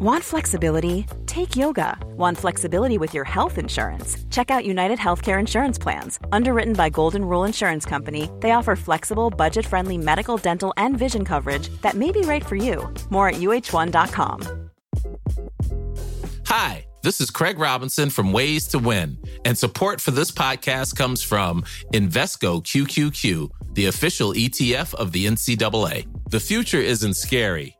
Want flexibility? Take yoga. Want flexibility with your health insurance? Check out United Healthcare Insurance Plans. Underwritten by Golden Rule Insurance Company, they offer flexible, budget-friendly medical, dental, and vision coverage that may be right for you. More at UH1.com. Hi, this is Craig Robinson from Ways to Win, and support for this podcast comes from Invesco QQQ, the official ETF of the NCAA. The future isn't scary.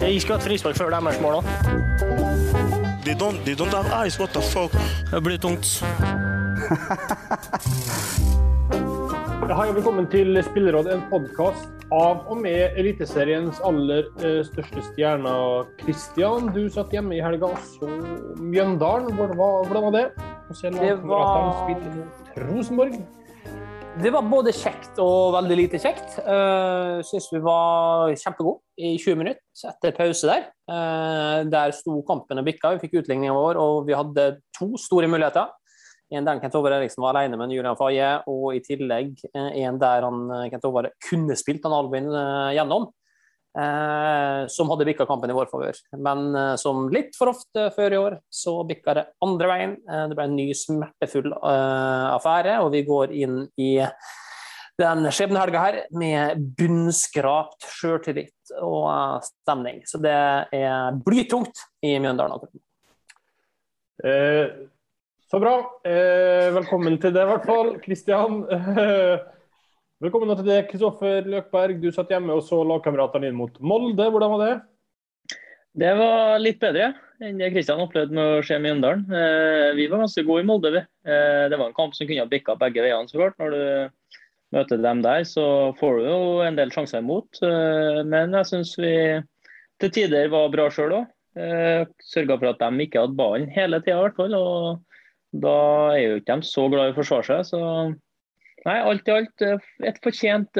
They got frispark før deres mål også. They don't have eyes, what the fuck? Det blir tungt. Hei og velkommen til Spelråd, en podcast av og med Eliteseriens aller største stjerne, Kristian. Du satt hjemme i helga også Mjøndalen. Hvordan var det? Det var... Rosenborg. Det var både kjekt og veldig lite kjekt. Synes vi var kjempegod I 20 minutter etter pause der. Der sto kampen og bikka, vi fikk utligningen vår, og vi hadde to store muligheter. En der Kent Håvard Eriksen var alene med Julian Fahje, og I tillegg en der Kent Håvard kunne spilt han Alvin gjennom, som hadde bikka kampen I vår favør. Men som litt for ofte før I år, så bikka det andre veien. Det ble en ny smertefull affære, og vi går inn I den skjebnehelga her med bunnskrapt selvtillit og stemning. Så det blytungt I Mjøndalen akkurat. Så bra. Velkommen til det I hvert fall, Kristian. Velkommen til deg, Kristoffer Løkberg. Du satt hjemme og så lagkameraterne inn mot Molde. Hvordan var det? Det var litt bedre enn det Kristian opplevde med å skje med Mjøndalen. Vi var ganske gode I Molde. Det var en kamp som kunne ha bikket begge veiene så klart. Når du møter dem der, så får du jo en del sjanser imot. Men jeg synes vi til tider var bra selv også. Sørget for at de ikke hadde ballen hele tiden I hvert fall. Og da jo ikke de så glad I å forsvare seg, så... Nei, alt I alt et fortjent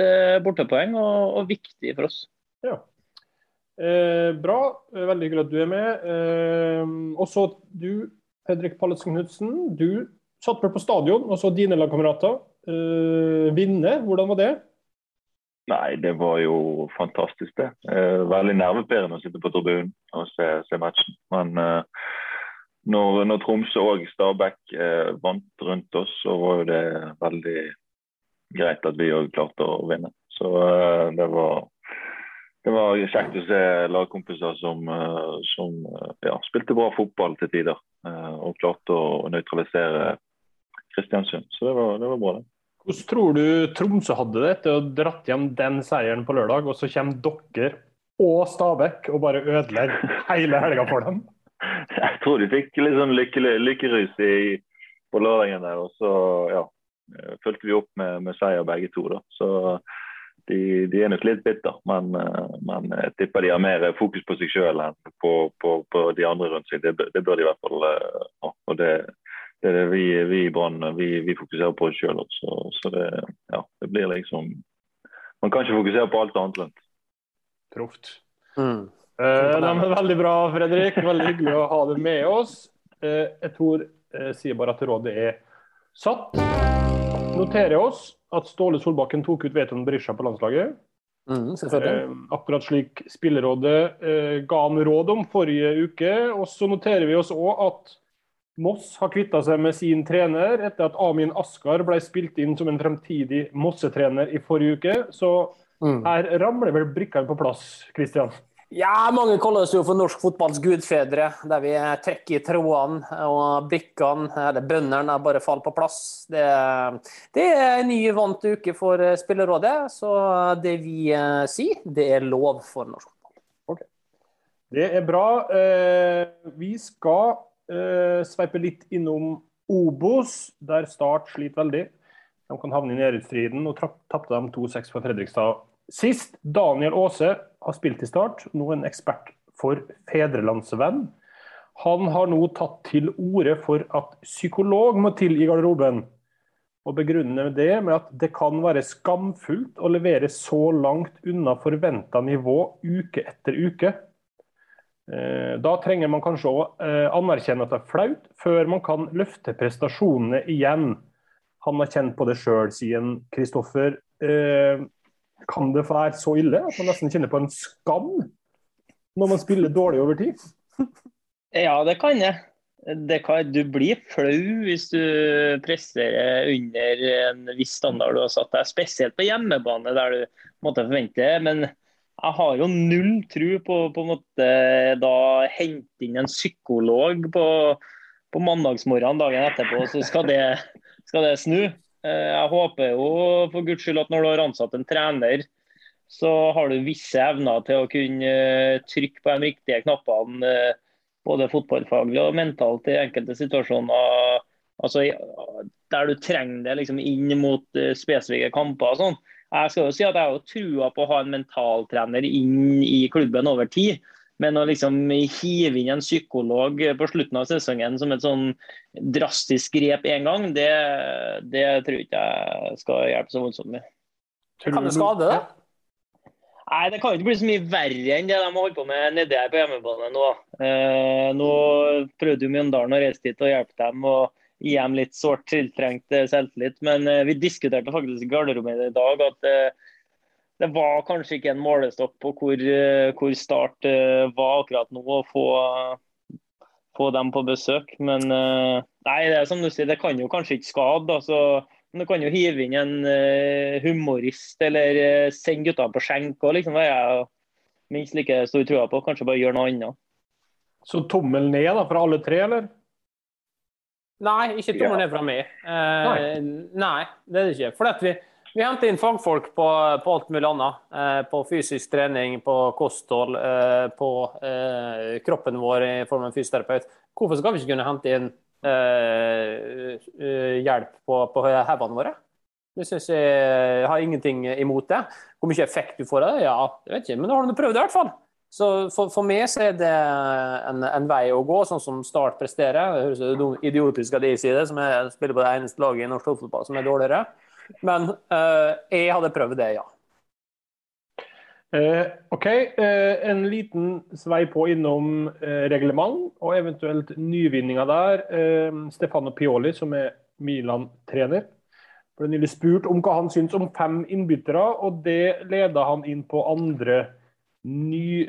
bortepoeng og viktig for oss. Ja, bra. Veldig hyggelig at du med. Og så du, Fredrik Palsson, du satt på stadion og så dine lagkamerater vinne. Hvordan var det? Nei, det var jo fantastisk det. Veldig nervepirrende å sitte på tribunen og se matchen. Men... Når Tromsø og Stabæk vant rundt oss, så var det veldig greit at vi også klarte å vinne. Så det var kjekt å se lagkompiser som spilte bra fotball til tider, og klarte å nøytralisere Kristiansund. Så det var bra det. Hvordan tror du Tromsø hadde det etter å dratt hjem den seieren på lørdag, og så kommer dere og Stabæk og bare ødelegger hele helga for dem? Jeg tror de fikk litt sånn lykkerus på lørdagen der, og så følte vi opp med seier begge to da. Så de nok litt bitter, men jeg tipper de har mer fokus på seg selv enn på de andre rundt seg. Det bør de I hvert fall ha, og det det vi I Brann, vi fokuserer på oss selv også, så det blir liksom, man kan ikke fokusere på alt annet rundt. Proft. Det var veldig bra, Fredrik. Veldig hyggelig å ha det med oss. Jeg tror, sier bare at rådet satt. Noterer oss at Ståle Solbakken tok ut Veton Brysja på landslaget. Akkurat slik spillerådet ga han råd om forrige uke. Og så noterer vi oss også at Moss har kvittet seg med sin trener etter at Amin Askar ble spilt inn som en fremtidig Mosse-trener I forrige uke. Så her ramler vel brikkene på plass, Kristian. Ja, mange kaller oss jo for norsk fotballs gudfedre, der vi trekker I trådene og brikkene, eller bønderne bare faller på plass. Det en ny vant uke for spillerådet, så det vi sier, det lov for norsk fotball. Okay. Det bra. Vi skal sveipe litt innom Obos, der Start sliter veldig. De kan havne I nedrykksstriden, og tappte dem 2-6 for Fredrikstad. Sist, Daniel Aase har spilt I Start, nå en ekspert for Fedrelandsvenn. Han har nå tatt til orde for at psykolog må til I garderoben, og begrunner det med at det kan være skamfullt å levere så langt unna forventet nivå uke etter uke. Da trenger man kanskje å anerkjenne at det flaut, før man kan løfte prestasjonene igjen. Han har kjent på det selv, sier Kristoffer. Kan det være så ille at man nesten kjenner på en skam når man spiller dårlig over tid? Ja, det kan jeg. Du blir flau hvis du presterer under en viss standard du har satt deg, spesielt på hjemmebane der du måtte forvente, men jeg har jo null tro på en måte da hente inn en psykolog på mandagsmorgen dagen etterpå, så skal det snu. Jeg håper jo for Guds skyld at når du har ansatt en trener, så har du visse evner til å kunne trykke på de riktige knappene, både fotballfaglig og mentalt I enkelte situasjoner, altså der du trenger det liksom inn mot spesifikke kamper og sånn. Jeg skal jo si at jeg har jo trua på å ha en mentaltrener inn I klubben over tid, men å liksom hive inn en psykolog på slutten av sesongen som et sånn drastisk grep en gang, det tror ikke jeg skal hjelpe så voldsomt med. Kan det skade det? Nei, det kan jo ikke bli så mye verre enn det de har holdt på med nede her på hjemmebane nå. Nå prøvde jo Mjøndalen å reise dit og hjelpe dem, og gi dem litt sårt tiltrengt selvtillit, men vi diskuterte faktisk I garderommet I dag at det var kanskje ikke en målestopp på hvor Start var akkurat nå å få dem på besøk, men nei, det som du sier, det kan jo kanskje ikke skade, altså. Men du kan jo hive inn en humorist eller sende gutta på skjenk og liksom, det jeg minst like stor tro på, kanskje bare gjøre noe annet. Så tommel ned da, fra alle tre, eller? Nei, ikke tommel ned fra meg. Nei, det det ikke. For vi henter inn fagfolk på alt mulig annet. På fysisk trening, på kosthold, på kroppen vår I form av en fysioterapeut. Hvorfor skal vi ikke kunne hente inn hjelp på hevene våre? Det synes jeg har ingenting imot det. Hvor mye effekt du får av det? Ja, jeg vet ikke, men da har du prøvd det I hvert fall. Så for meg så det en vei å gå, sånn som Start presterer. Det høres jo idiotisk av de sier det, som jeg spiller på det eneste laget I norsk fotball som dårligere. Men jeg hadde prøvd det, ja. En liten svei på innom reglement og eventuelt nyvinninger der. Stefano Pioli, som Milan-trener, ble nylig spurt om hva han synes om 5 innbyttere, og det ledet han inn på andre nye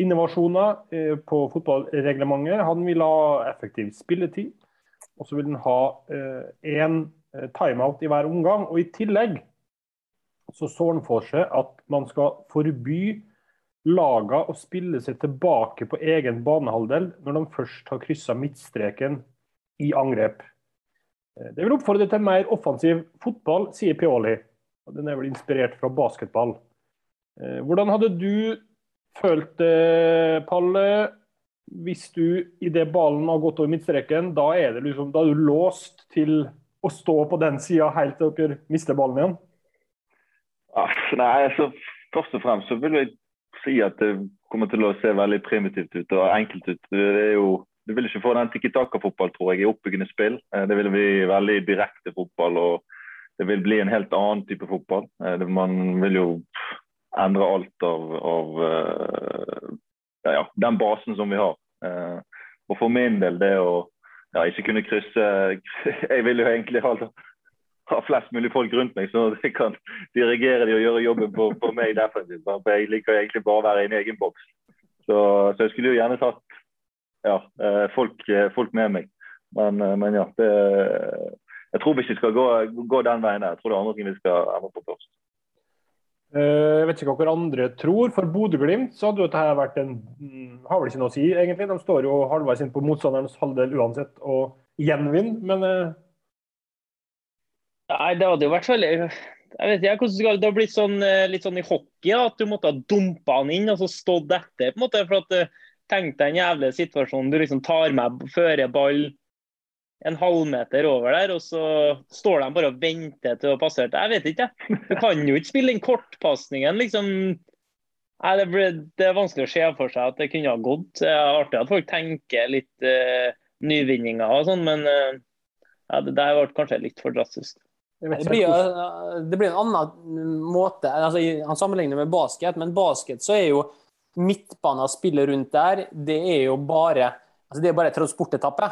innovasjoner på fotballreglementer. Han vil ha effektiv spilletid, og så vil han ha en timeout I hver omgang, og I tillegg så så han for seg at man skal forby laget å spille seg tilbake på egen banehalvdel når de først har krysset midtstreken I angrep. Det vil oppfordre til mer offensiv fotball, sier Pioli. Den vel inspirert fra basketball. Hvordan hadde du følt det, Palle, hvis du I det ballen har gått over midtstreken, da da du låst til å stå på den siden helt til dere mister ballen igjen? Nei, så først og fremst så vil jeg si at det kommer til å se veldig primitivt ut og enkelt ut. Du vil ikke få den tiki-taka-fotball, tror jeg, I oppbyggende spill. Det vil bli veldig direkte fotball, og det vil bli en helt annen type fotball. Man vil jo endre alt av den basen som vi har. Og for min del, det å ikke kunne krysse... Jeg vil jo egentlig ha flest mulig folk rundt meg, så jeg kan dirigere de og gjøre jobben på meg defensivt. For jeg liker egentlig bare å være I en egen boks. Så jeg skulle jo gjerne tatt folk med meg. Men ja, jeg tror vi ikke skal gå den veien der. Jeg tror det andre ting vi skal endre på først. Jeg vet ikke hva andre tror. For Bodø-Glimt så hadde jo dette vært har vel ikke noe å si, egentlig. De står jo halvveis inn på motstanderens halvdel uansett, og gjenvinn, men... Nei, det hadde jo vært veldig... Jeg vet ikke hvordan det har blitt litt sånn I hockey, at du måtte ha dumpet han inn og så stått etter, på en måte, for at tenk deg en jævlig situasjon, du liksom tar med føreball en halvmeter over der, og så står de bare og venter til å passere. Jeg vet ikke, du kan jo ikke spille inn kortpassningen, liksom Nej, det er vanskelig å se for seg at det kunne ha gått. Det er artig at folk tenker litt nyvinninger og sånn, men det har vært kanskje litt for drastisk. Det blir en annan måte. Alltså han sammanlignar med basket, men basket så är ju mittbanan spelar runt där. Det är ju bara alltså det är bara transportetappe.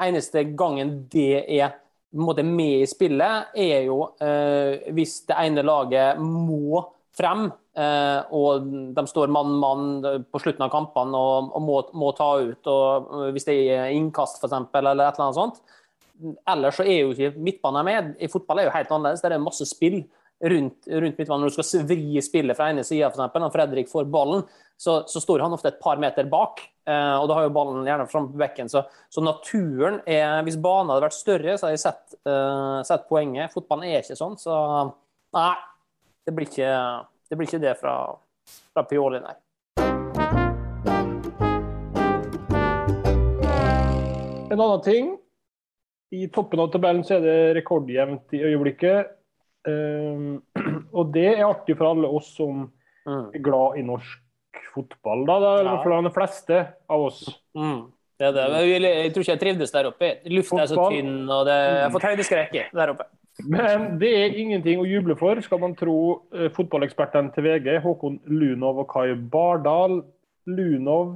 Enaste gången det är mode med I spelet är ju visst det ena laget må fram och de står man på slutet av kampen och må ta ut och visst det är inkast för exempel eller ett eller annat sånt. Eller så är ju mittbanan med I fotboll är ju helt annorlunda där det är en massa spill runt mittbanan när du ska svri spillet från ena sidan för exempel när Fredrik får bollen så står han ofta ett par meter bak och då har ju bollen gärna fram på backen så naturen är hvis banan hade varit större så hade jag sett poängen fotbollen är inte sånt så nej det blir inte det från Pioli nej. En annan ting I toppen av tabellen så det rekordjevnt I øyeblikket. Og det artig for alle oss som glad I norsk fotball da, det for de fleste av oss. Det det. Jeg tror ikke jeg trivdes der oppe. Luften så tynn, og det for høydeskrekk der oppe. Men det ingenting å juble for, skal man tro fotballeksperten til VG, Håkon Lunov og Kai Bardal. Lunov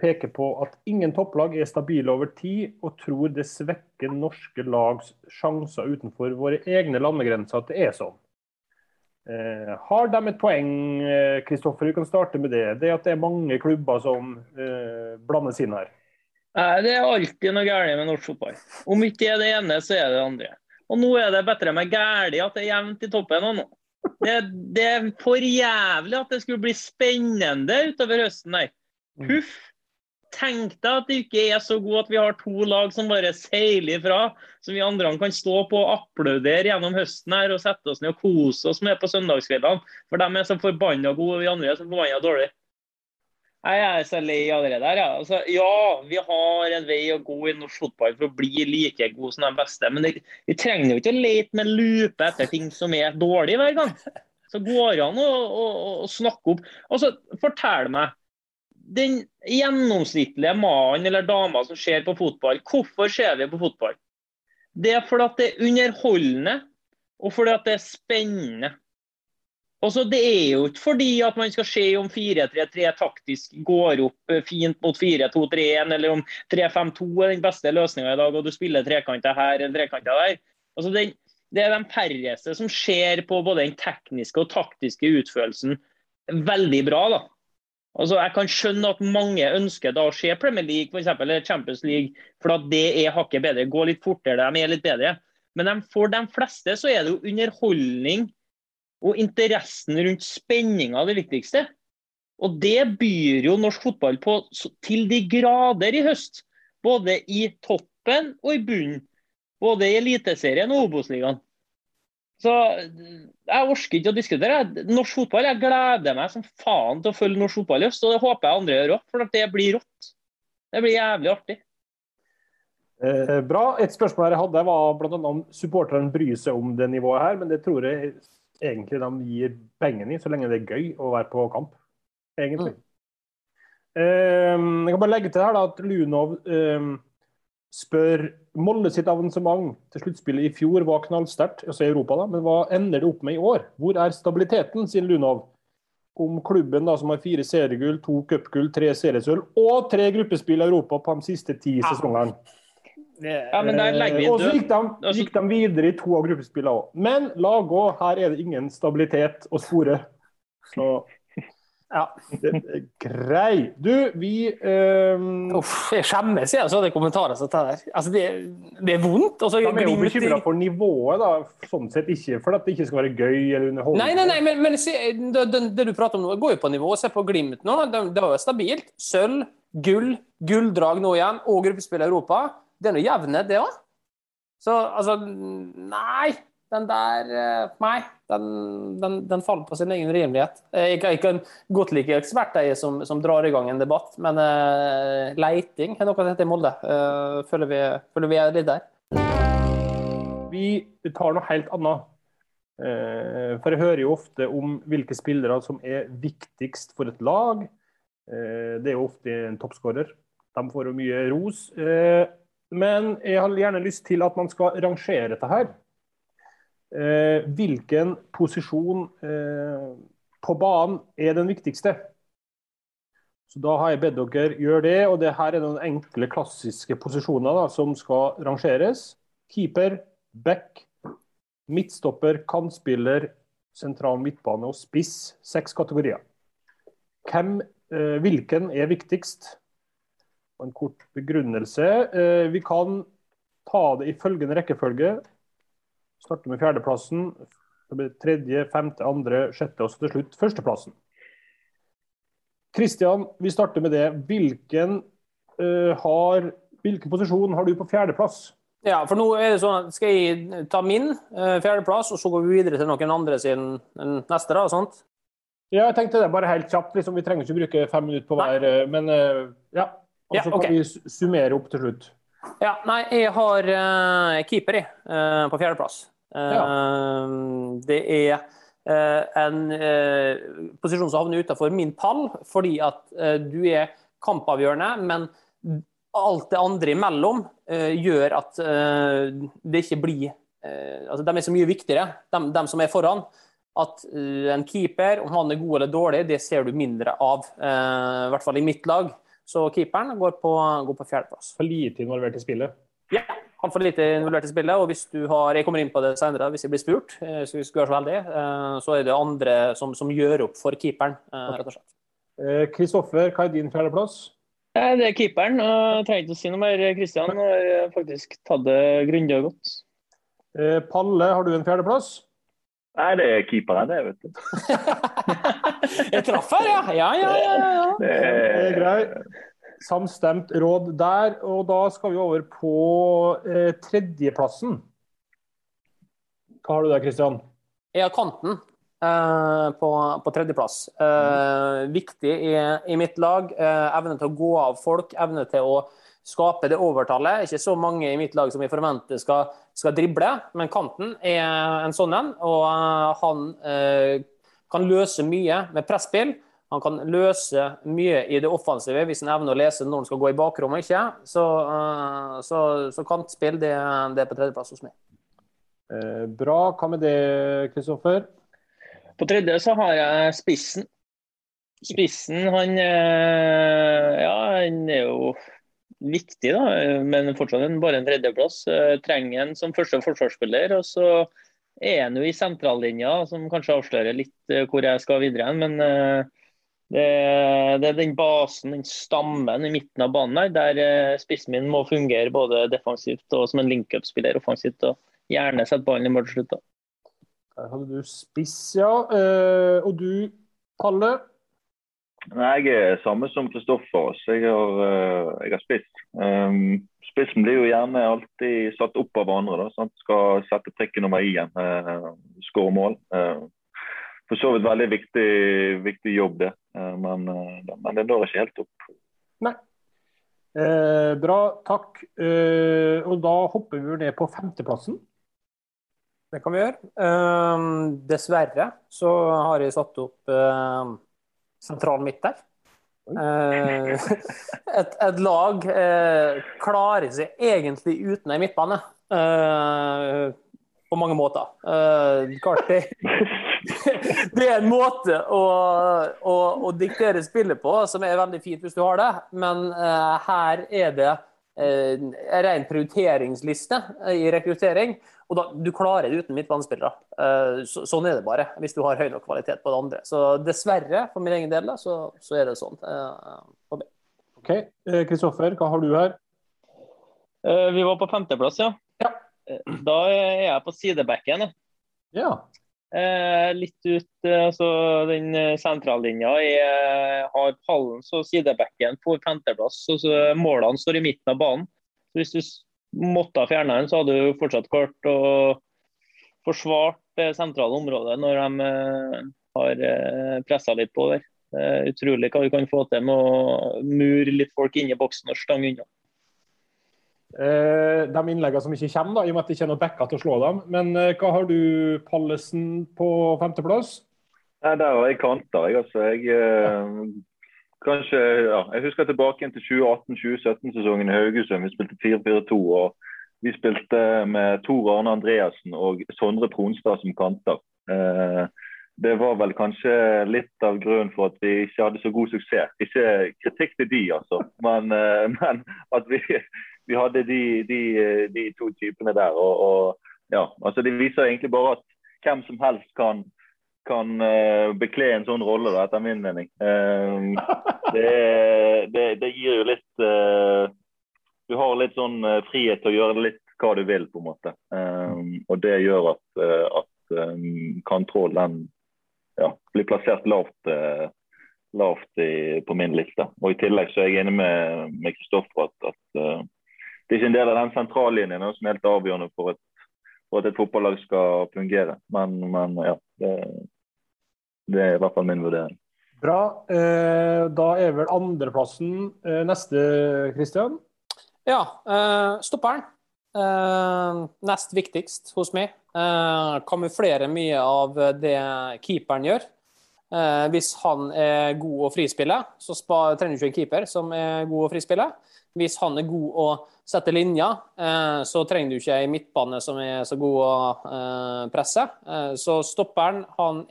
peker på att ingen topplag är stabila över tid och tror det svekker norska lags chanser utanför våra egna landegränser att det är så. Har de ett poäng Kristoffer du kan starta med det. Det är att det är många klubbar som blandas in här. Det är alltid något gärligt med norsk fotboll. Om inte är det ena så är det andra. Och nu är det bättre med gärligt att det är jämnt I toppen än någon. Det är för jävligt att det skulle bli spännande utöver hösten här. Puff. Tänk dig att det inte är så god att vi har två lag som bara seiler ifrån som vi andra kan stå på och applådera genom hösten här och sätta oss ner och kosa oss med på söndagskvällen för de är så förbannade goda och vi andra är så förbannade dåliga. Nej, jag är så lei av det där ja. Altså, ja, vi har en väg att gå I norsk fotboll för att bli lika god som de bästa, men vi tränger ju inte lite med lupa efter ting som är dåligt varje gång. Så går han och snacka upp. Alltså fortell mig den genomsnittliga man eller dama som ser på fotboll, varför ser vi på fotboll? Det är för att det är underhållande och för att det är spännande. Och så det är ju inte för att man ska se om 4-3-3 taktiskt går upp fint mot 4-2-3-1 eller om 3-5-2 är den bästa lösningen idag och du spelar trekanter här eller trekanter där. Alltså det är den färreste som ser på både den tekniska och taktiska utförelsen väldigt bra då. Altså, jeg kan skjønne at mange ønsker da å se Premier League for eksempel, eller Champions League, for at det hakket bedre, gå litt fortere, de litt bedre. Men for de fleste så det jo underholdning og interessen rundt spenning av det viktigste. Og det byr jo norsk fotball på til de grader I høst, både I toppen og I bunnen, både I Eliteserien og Obos-ligaen. Så jeg orsker ikke å diskutere. Norsk fotball, jeg gleder meg som faen til å følge norsk fotball I høst, og det håper jeg andre gjør også, for det blir rått. Det blir jævlig artig. Bra. Et spørsmål jeg hadde var blant annet om supporteren bryr seg om det nivået her, men det tror jeg egentlig de gir pengene I, så lenge det gøy å være på kamp, egentlig. Jeg kan bare legge til her da, at Lunov spør Molde sitt avansement til sluttspillet I fjor var knallsterkt, altså I Europa da, men hva ender det opp med I år? Hvor stabiliteten, sier Lunov, om klubben da, som har 4 seriegull, 2 cupgull, 3 seriesøl og 3 gruppespill I Europa på de siste 10 sesongene? Ja, men der legger vi død. Og så gikk de videre I 2 av gruppespillene også. Men la gå, her det ingen stabilitet å spore. Så... Ja, grej. Du, vi jag skämmes jag så det kommentarer så där. Alltså det är vondt och så jag blir bekymrad för nivån då sånt sett inte för att det inte ska vara gøy eller underhållande. Nej, men se, det du pratar om nu går ju på nivå se på Glimt nu det var stabilt, sølv, gulddrag nu igen och gruppspel I Europa. Det är nog jävnet det va? Så alltså nej. Den där nej den faller på sin egen rimlighet. Jag kan gott lika expert där som drar igång en debatt men leiting är något som heter Molde. Följer vi det där. Vi tar något helt annat. For jeg hører jo ofte om hvilke spillere som viktigst for et lag. Det jo ofte en toppskårer. De får jo mye ros. Men jeg har gjerne lyst til at man skal rangere dette her. Hvilken posisjon på banen den viktigste? Så da har jeg bedt dere gjøre det, og det her noen enkle klassiske posisjoner da, som skal rangeres. Keeper, back, midtstopper, kantspiller, sentral midtbane og spiss. 6 kategorier. Hvilken viktigst? En kort begrunnelse. Vi kan ta det I følgende rekkefølge. Starte med fjerdeplassen, så blir det 3., 5., 2., 6. og så til slutt førsteplassen. Kristian, vi starter med det. Hvilken posisjon har du på fjerdeplass? Ja, for nå det sånn at skal jeg ta min fjerdeplass, og så går vi videre til noen andre siden neste da, sant? Ja, jeg tenkte det bare helt kjapt. Liksom, vi trenger ikke bruke 5 minutter på hver, men ja. Og så kan vi summere opp til slutt. Ja, nei, jeg har keeper på fjerdeplass. Det en posisjon som havner utenfor min pall, fordi at du kampavgjørende, men alt det andre imellom gjør at det ikke blir... Altså, de så mye viktigere, de som foran, at en keeper, om han god eller dårlig, det ser du mindre av, I hvert fall I mitt lag. Så keeperen går på fjerdeplass. For lite involvert I spillet? Ja, han får lite involvert I spillet, og hvis du jeg kommer inn på det senere, hvis jeg blir spurt, så hvis du så heldig, så det andre som gjør opp for keeperen, rett og slett. Kristoffer, hva din fjerdeplass? Det keeperen, og jeg trenger ikke å si noe mer. Kristian har faktisk tatt det grundig og godt. Palle, har du en fjerdeplass? Nei, det keeperen det, vet du. Jeg traff her, ja. Ja. Det greit. Samstemt råd der, og da skal vi over på 3. plassen. Hva har du der, Kristian? Jeg har kanten på 3. plass. Viktig I mitt lag. Evne til å gå av folk, evne til å skape det overtallet. Ikke så mange I mitt lag som jeg forventer skal drible, men kanten en sånn en, og han kan løse mye med pressspill. Han kan løse mye I det offensive hvis han evner å lese når han skal gå I bakrommet, ikke? Så kantspill, det på 3. plass hos meg. Bra. Hva med det, Kristoffer? På 3. så har jeg spissen. Spissen, han jo... viktig da, men fortsatt bare en 3. plass. Trenger en som første forsvarsspiller, og så han jo I sentrallinja, som kanskje avslører litt hvor jeg skal videre, men det den basen, den stammen I midten av banen der spissen min må fungere både defensivt og som en link-up-spiller offensivt, og gjerne sette ballen I mål til slutt da. Der hadde du spiss, ja. Og du, Palle? Nei, jeg samme som Kristoffer, så jeg har spiss. Spissen blir jo gjerne alltid satt opp av andre, da, sant? Skal sette prikken nummer I, skåre mål. For så vidt veldig viktig jobb det, men det når ikke helt opp. Nei. Bra, takk. Og da hopper vi ned på 5. plassen. Det kan vi gjøre. Dessverre så har jeg satt opp... sentral midt der. Et lag klarer seg egentlig uten en midtbane på mange måter. Det en måte å diktere spillet på som veldig fint hvis du har det, men her det ren prioriteringsliste I rekruttering, og da, du klarer det uten midtbanespillere. Sånn det bare, hvis du har høy nok kvalitet på det andre. Så dessverre, for min egen del, da, så det sånn. Ok, Kristoffer, hva har du her? Vi var på 5. plass, ja. Da jeg på sidebacken. Ja. Litt ut, altså den sentrallinja. Jeg har pallen, så sidebacken på 5. plass, og så målene står I midten av banen. Så hvis du måtte fjerne den, så hadde du fortsatt klart og forsvart det sentrale området når de har presset litt på der. Det utrolig hva du kan få til med å mure litt folk inn I boksen og stange unna. de innleggene som ikke kommer da, I og med at det ikke noe backa til å slå dem. Men hva har du Pallesen på femteplass? Nei, der var jeg kanter. Jeg husker tilbake til 2018-2017-sesongen I Haugesund. Vi spilte 4-4-2, og vi spilte med Tor Arne Andreasen og Sondre Tronstad som kanter. Det var vel kanskje litt av grunnen for at vi ikke hadde så god suksess. Ikke kritikk til de, altså. Men at vi hadde de to typene der. Altså det viser egentlig bare at hvem som helst kan bekle en sånn rolle da, etter min mening. Det gir jo litt... Du har litt sånn frihet til å gjøre litt hva du vil, på en måte. Og det gjør at kontroll blir plassert lavt på min liste. Og I tillegg så jeg enig med Kristoffer at det ikke en del av den sentrallinjen som helt avgjørende for at et fotballag skal fungere. Men ja, det I hvert fall min vurdering. Bra. Da vel andreplassen neste, Kristian? Ja, stopperen. Näst viktigst hos mig. Kamuflerer mye av det keeperen gjør. Hvis han god å frispille, så trenger du ikke en keeper som god å frispille. Hvis han god å sette linja, så trenger du ikke en midtbane som så god å presse. Så stopperen, han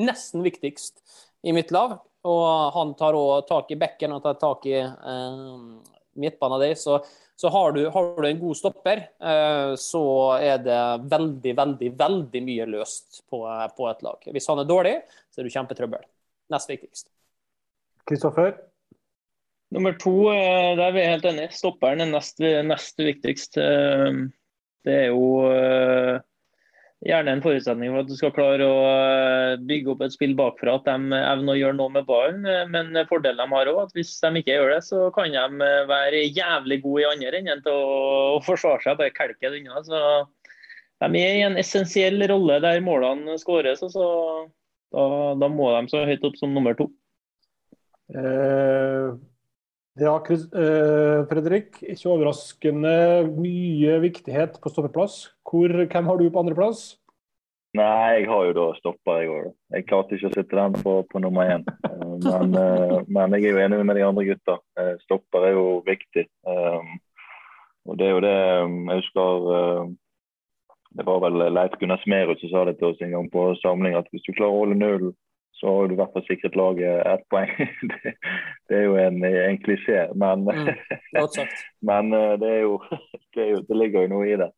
nesten viktigst I mitt lav, og han tar også tak I bekken og tar tak I midtbanen der, så har du en god stopper, så det veldig, veldig, veldig mye løst på et lag. Hvis han dårlig, så det kjempetrøbbel. Nest viktigst. Kristoffer? Nummer 2, der vi helt enige. Stopperen nest viktigst. Det jo gjerne en forutsetning for at du skal klare å bygge opp et spill bakfra, at de evner å gjøre noe med ballen, men fordelen de har også, at hvis de ikke gjør det, så kan de være jævlig gode I andre enden til å forsvare seg, bare kelke det unna. Så de I en essensiell rolle der målene skåres, og så da må de så høyt opp som nummer 2. Ja, Fredrik, ikke overraskende mye viktighet på stoppeplass. Hvem har du på andreplass? Nei, jeg har jo da stoppet I går. Jeg klarte ikke å sitte den på nummer 1. Men jeg jo enig med de andre gutta. Stopper jo viktig. Og det jo det jeg husker... Det var vel Leif Gunnar Smerud som sa det til oss en gang på samling, at hvis du klarer å holde nullen, så har du I hvert fall sikret laget 1 poeng. Det jo en klisjé, men det ligger jo noe I det.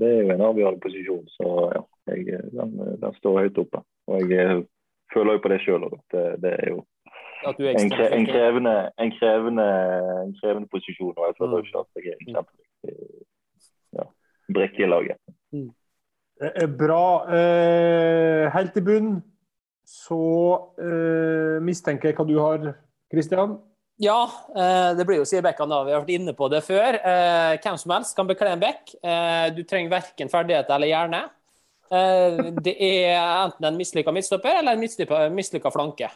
Det jo en avgjørende posisjon, så ja, den står høyt oppe. Og jeg føler jo på det selv, at det jo en krevende posisjon, og jeg føler jo ikke at jeg en kjempeviktig brekk I laget. Bra. Helt I bunn, så mistenker jeg hva du har, Kristian. Ja, det blir jo sier bekken da, vi har vært inne på det før. Hvem som helst kan bekle en bekk. Du trenger hverken ferdighet eller hjerne. Det enten en mislykket midtstopper eller en mislykket flanke.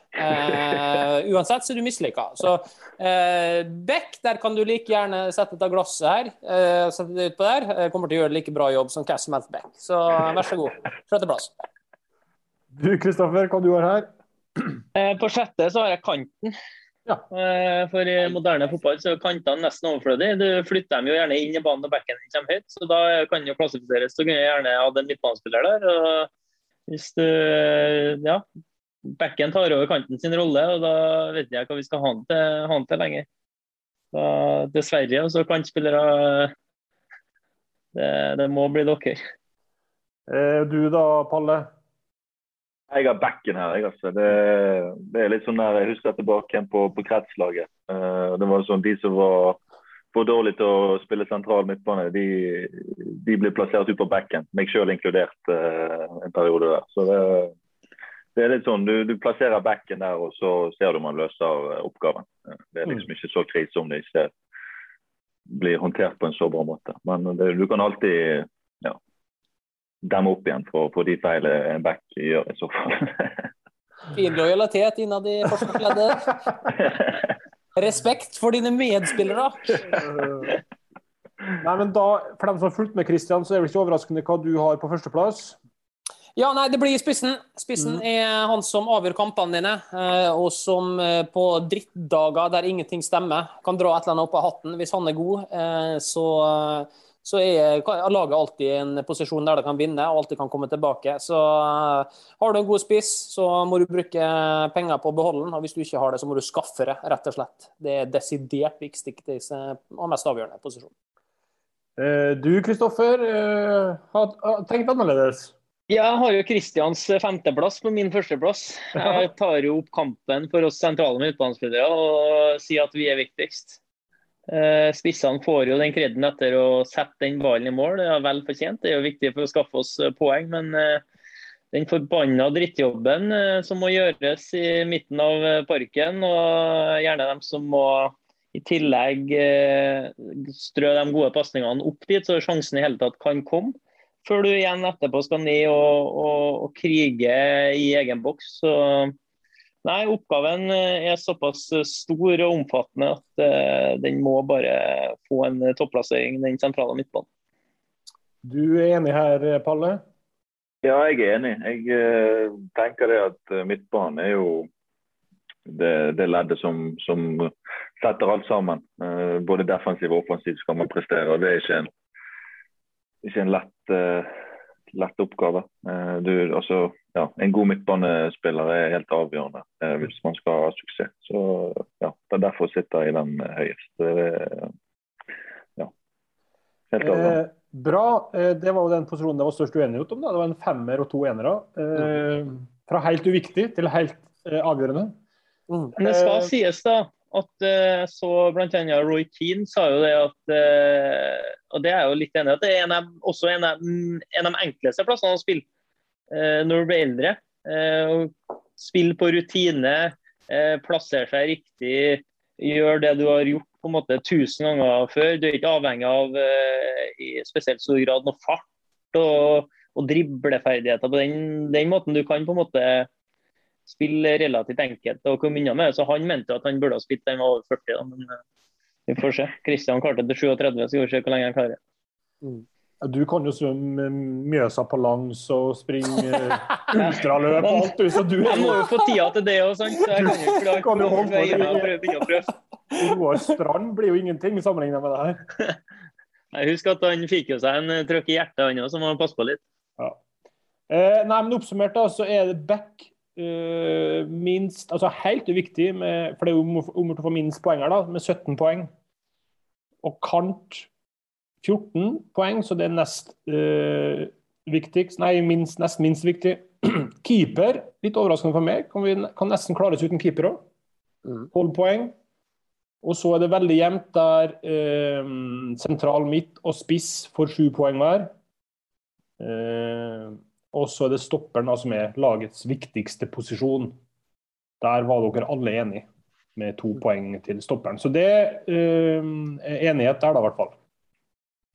Uansett så du mislykket. Så Beck, der kan du like gjerne sette det glasset her, sette det ut på der. Kommer til å gjøre like bra jobb som hva som helst Beck. Så vær så god. Sjette plass. Du, Kristoffer, hva du har her? På sjette så har jeg kanten. Ja. For I moderne fotball så er kantene nesten overflødig. Du flytter dem jo gjerne inn I banen og bekken kommer høyt, så da kan det jo klassifiseres. Så kan jeg gjerne ha den midtbanespiller der, og hvis du, ja, bekken tar over kanten sin rolle, og da vet jeg hva vi skal ha han til lenger. Da, dessverre, og så kantspillere, det må bli dere. Du da, Palle? Jeg har bekken her, altså. Det litt sånn der, jeg husker tilbake igjen på kretslaget. Det var sånn, de som var for dårlig til å spille sentral midtbane, de ble plassert ut på bekken, meg selv inkludert en periode der. Så det litt sånn, du plasserer bekken der, og så ser du man løser oppgaven. Det liksom ikke så krise om det ikke blir håndtert på en så bra måte. Men du kan alltid... dem opp igjen for de feil en back gjør I så fall. Fin lojalitet innad I forsvarskleddet. Respekt för dina medspelare. Nej, men då för dem som fullt med Kristian så är det inte överraskande vad du har på första plats. Ja, nej, det blir spissen. Spissen är han som avgör kampanjerna och som på drittdagar där ingenting stämmer kan dra ett eller annat upp av hatten. Hvis han är god så är laget alltid en position där det kan vinna och alltid kan komma tillbaka. Så har du en god spiss så må du bruka pengar på behållen och hvis du inte har det så må du skaffa det rätt och slett. Det är deciderat viktigast och mest avgörande position. Du Kristoffer har tänkt annorlunda. Jag har ju Kristians femte plats på min första plats. Jag tar ju upp kampen för oss centrala mittbanespelare och säger att vi är viktigast. Spissene får jo den kreden etter å sette den ballen I mål, det vel fortjent, det jo viktig for å skaffe oss poeng, men den forbanna drittjobben som må gjøres I midten av parken, og gjerne dem som må I tillegg strø de gode passningene opp dit, så sjansen I hele tatt kan komme, før du igjen etterpå skal ned og krige I egen boks, så Nej, uppgiften är så pass stor och omfattande att den må bara få en topplacering I den centrala mittbanan. Du är enig här Palle? Ja, jag är enig. Jag tänker att mittbanan är ju det leddet som sätter allt samman. Både defensivt och offensivt ska man prestera och det är inte en lätt uppgifter. Du alltså ja, en god mittbanespelare är helt avgörande om man ska ha succé. Så ja, det är därför sitta I den högsta. Ja. Helt avgörande. Bra, det var den positionen det var störst oenighet om då. Det var en femmer och två enare. Från helt oviktig till helt avgörande. Det ska sägas då att så bland annat Roy Keane sa ju det att och det är ju lite ändå att det är en av de enklaste platserna att spela när du blir äldre och spela på rutiner placera sig riktigt gör det du har gjort på måte 1000 gånger för du är inte avhängig av I speciellt stor grad någon fart och dribbleferdigheter på den måten du kan på måte spela relativt enkelt och kom in med så han menade att han borde ha spelat den över 40 då men vi får se Kristian klarade det 37 så vi får se hur länge han klarar Du kan ju svømme mjösa på langs och springa ultralöp och allt du så du må ju få tida till det och sånt så jag kan ju hålla på I vår strand blir ju ingenting sammanlignet med det här. Jag huskar att han fick ju sig en tröck I hjärtat han och så man passa på lite. Ja. Nej men uppsummerat då så är det back minst alltså helt viktigt med för det om att få minst poänger då med 17 poäng och kant 14 poäng så det är näst viktigst nej minst näst minst viktig keeper lite överraskande för mig kan nästan klara sig utan keeper då 12 poäng och så är det väldigt jämnt där central mitt och spiss får 7 poäng var och så är det stopparen som är lagets viktigaste position. Där var dock alla eniga med 2 poäng till stopparen. Så det är enighet där då I alla fall.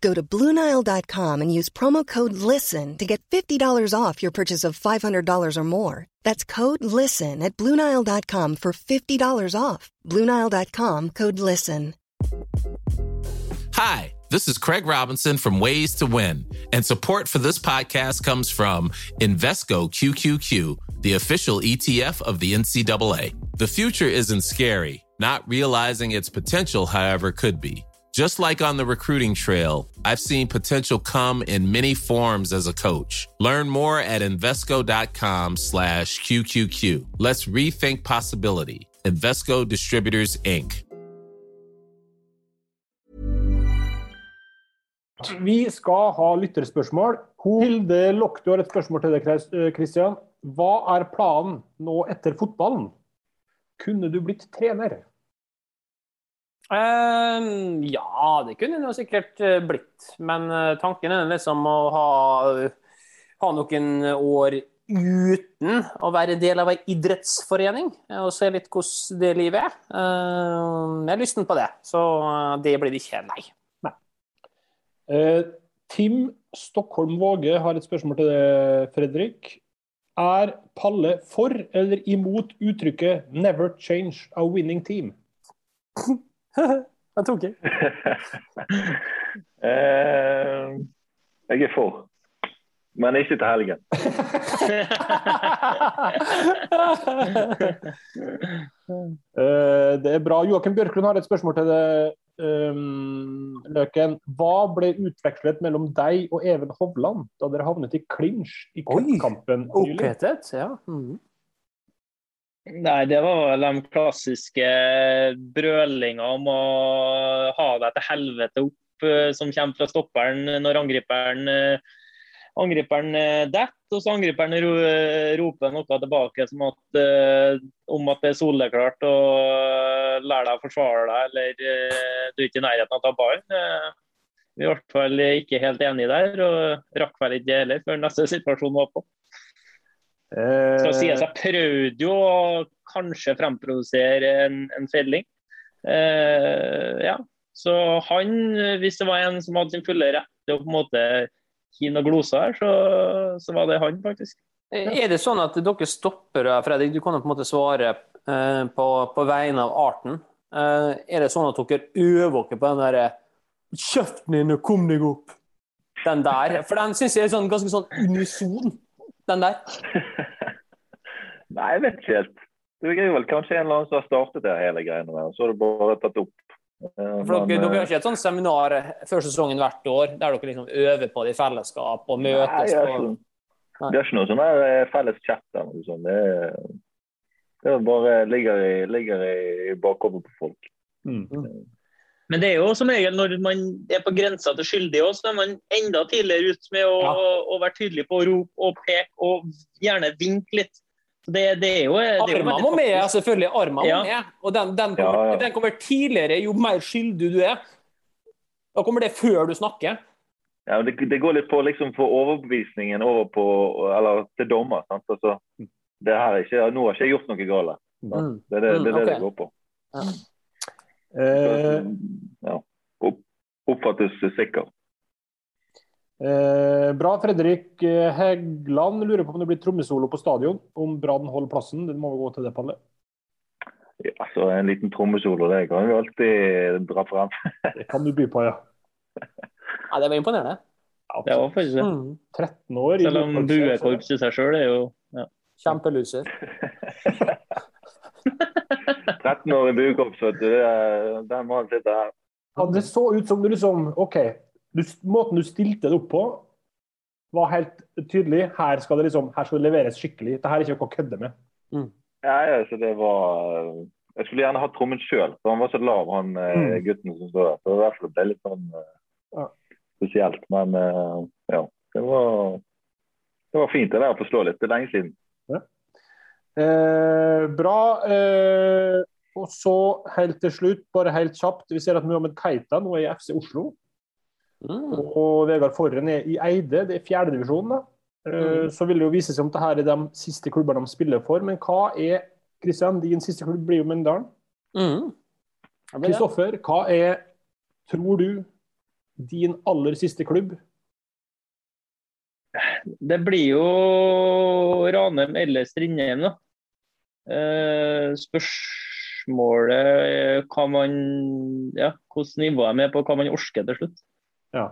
Go to BlueNile.com and use promo code LISTEN to get $50 off your purchase of $500 or more. That's code LISTEN at BlueNile.com for $50 off. BlueNile.com, code LISTEN. Hi, this is Craig Robinson from Ways to Win. And support for this podcast comes from Invesco QQQ, the official ETF of the NCAA. The future isn't scary, not realizing its potential, however, could be. Just like on the recruiting trail, I've seen potential come in many forms as a coach. Learn more at Invesco.com/QQQ. Let's rethink possibility. Invesco Distributors Inc. Vi ska ha lytterspörsmål. Hilde Lock, du har ett spörsmål till dig, Kristian. Vad är planen nu efter fotbollen? Kunde du bli tränare? Ja, det kunde nog säkert blivit, men tanken är liksom att ha ha noen år uten å være del av en idrettsforening og se litt hvordan det livet Jeg lysten på det, så det blir ikke nei. Nei. Tim Stockholm Våge har et spørsmål til det, Fredrik. Palle for eller imot uttrykket «Never change a winning team»? Jeg tok det. Jeg for. Men ikke til helgen. Det bra. Joakim Bjørklund har et spørsmål til det, Løken. Hva ble utvekslet mellom deg og Even Hovland da dere havnet I clinch I kampen? Oi, opphetet, ja. Mm. Nej, det var de klassiske brølingene om å ha deg til helvete opp som kommer fra stopperen når angriperen dett og så angriperen roper noe tilbake som at om at det soleklart og lære deg å forsvare deg eller du ikke I nærheten av å ta ballen. Vi I hvert fall ikke helt enige der og rakk vel ikke det heller før neste situasjon var på. Så sier jeg prøvde jo å kanskje fremprodusere en felling. Ja, så han, hvis det var en som hadde sin fulle rett, det var på en måte hin og glosa her, så var det han faktisk. Ja. Det sånn at dere stopper, Fredrik, du kan på en måte svare på veien av arten. Det sånn at dere øver dere på den der «Kjøften din, kom deg opp!» Den der, for den synes jeg sånn, ganske sånn unison. Den der? Nei, jeg vet ikke helt. Det vel kanskje en eller annen som har startet det hele greiene der, så har det bare tatt opp. For dere har ikke et sånt seminar før sesongen hvert år, der dere liksom øver på det I fellesskap og møtes? Nei, det ikke noe sånn der felles chat eller noe sånt. Det bare ligger I bakhoppet på folk. Men det jo som regel når man på grensa til skyldig også, så man enda tidligere ut med å være tydelig på å rope og peke, og gjerne vinke litt. Det jo... Armen må med, selvfølgelig. Armen må med. Og den kommer tidligere, jo mer skyldig du Da kommer det før du snakker. Ja, det går litt på liksom for overbevisningen over på, eller til dommer, sant? Altså, det her ikke, nå har ikke jeg gjort noe gale. Det det går på. Ja. Ja, oppfattes sikker. Bra, Fredrik Hegland lurer på om det blir trommesolo på stadion, om Brann holder plassen. Det må vi gå til det, Palle. Ja, så en liten trommesolo, det kan vi alltid dra frem. Det kan du by på, ja. Ja, det var imponerende. Ja, det var faktisk det. 13 år. Selv om buekorps I seg selv jo... Ja. Kjempeluser. 13 år I buekorps, vet du, der må han sitte her. Ja, det så ut som du liksom, måten du stilte det opp på var helt tydelig, her skal det leveres skikkelig, dette er ikke noe å kødde med. Ja, så det var, jeg skulle gjerne ha trommen selv, for han var så lav, han gutten som stod der, så det var I hvert fall det litt sånn spesielt, men ja, det var fint, det å forstå litt, det lenge siden. Ja. Bra og så helt til slutt bare helt kjapt, vi ser at Mohamed Keita nå I FC Oslo og Vegard Forren I Eide det 4. divisjonen da så vil det jo vise seg om det her de siste klubberne de spiller for, men hva Kristian, din siste klubb blir jo Mjøndalen Kristoffer, hva tror du din aller siste klubb? Det blir jo Ranheim eller Strindheim da. Spørsmålet kan man hvordan nivået på hva man orsker til slutt. Ja.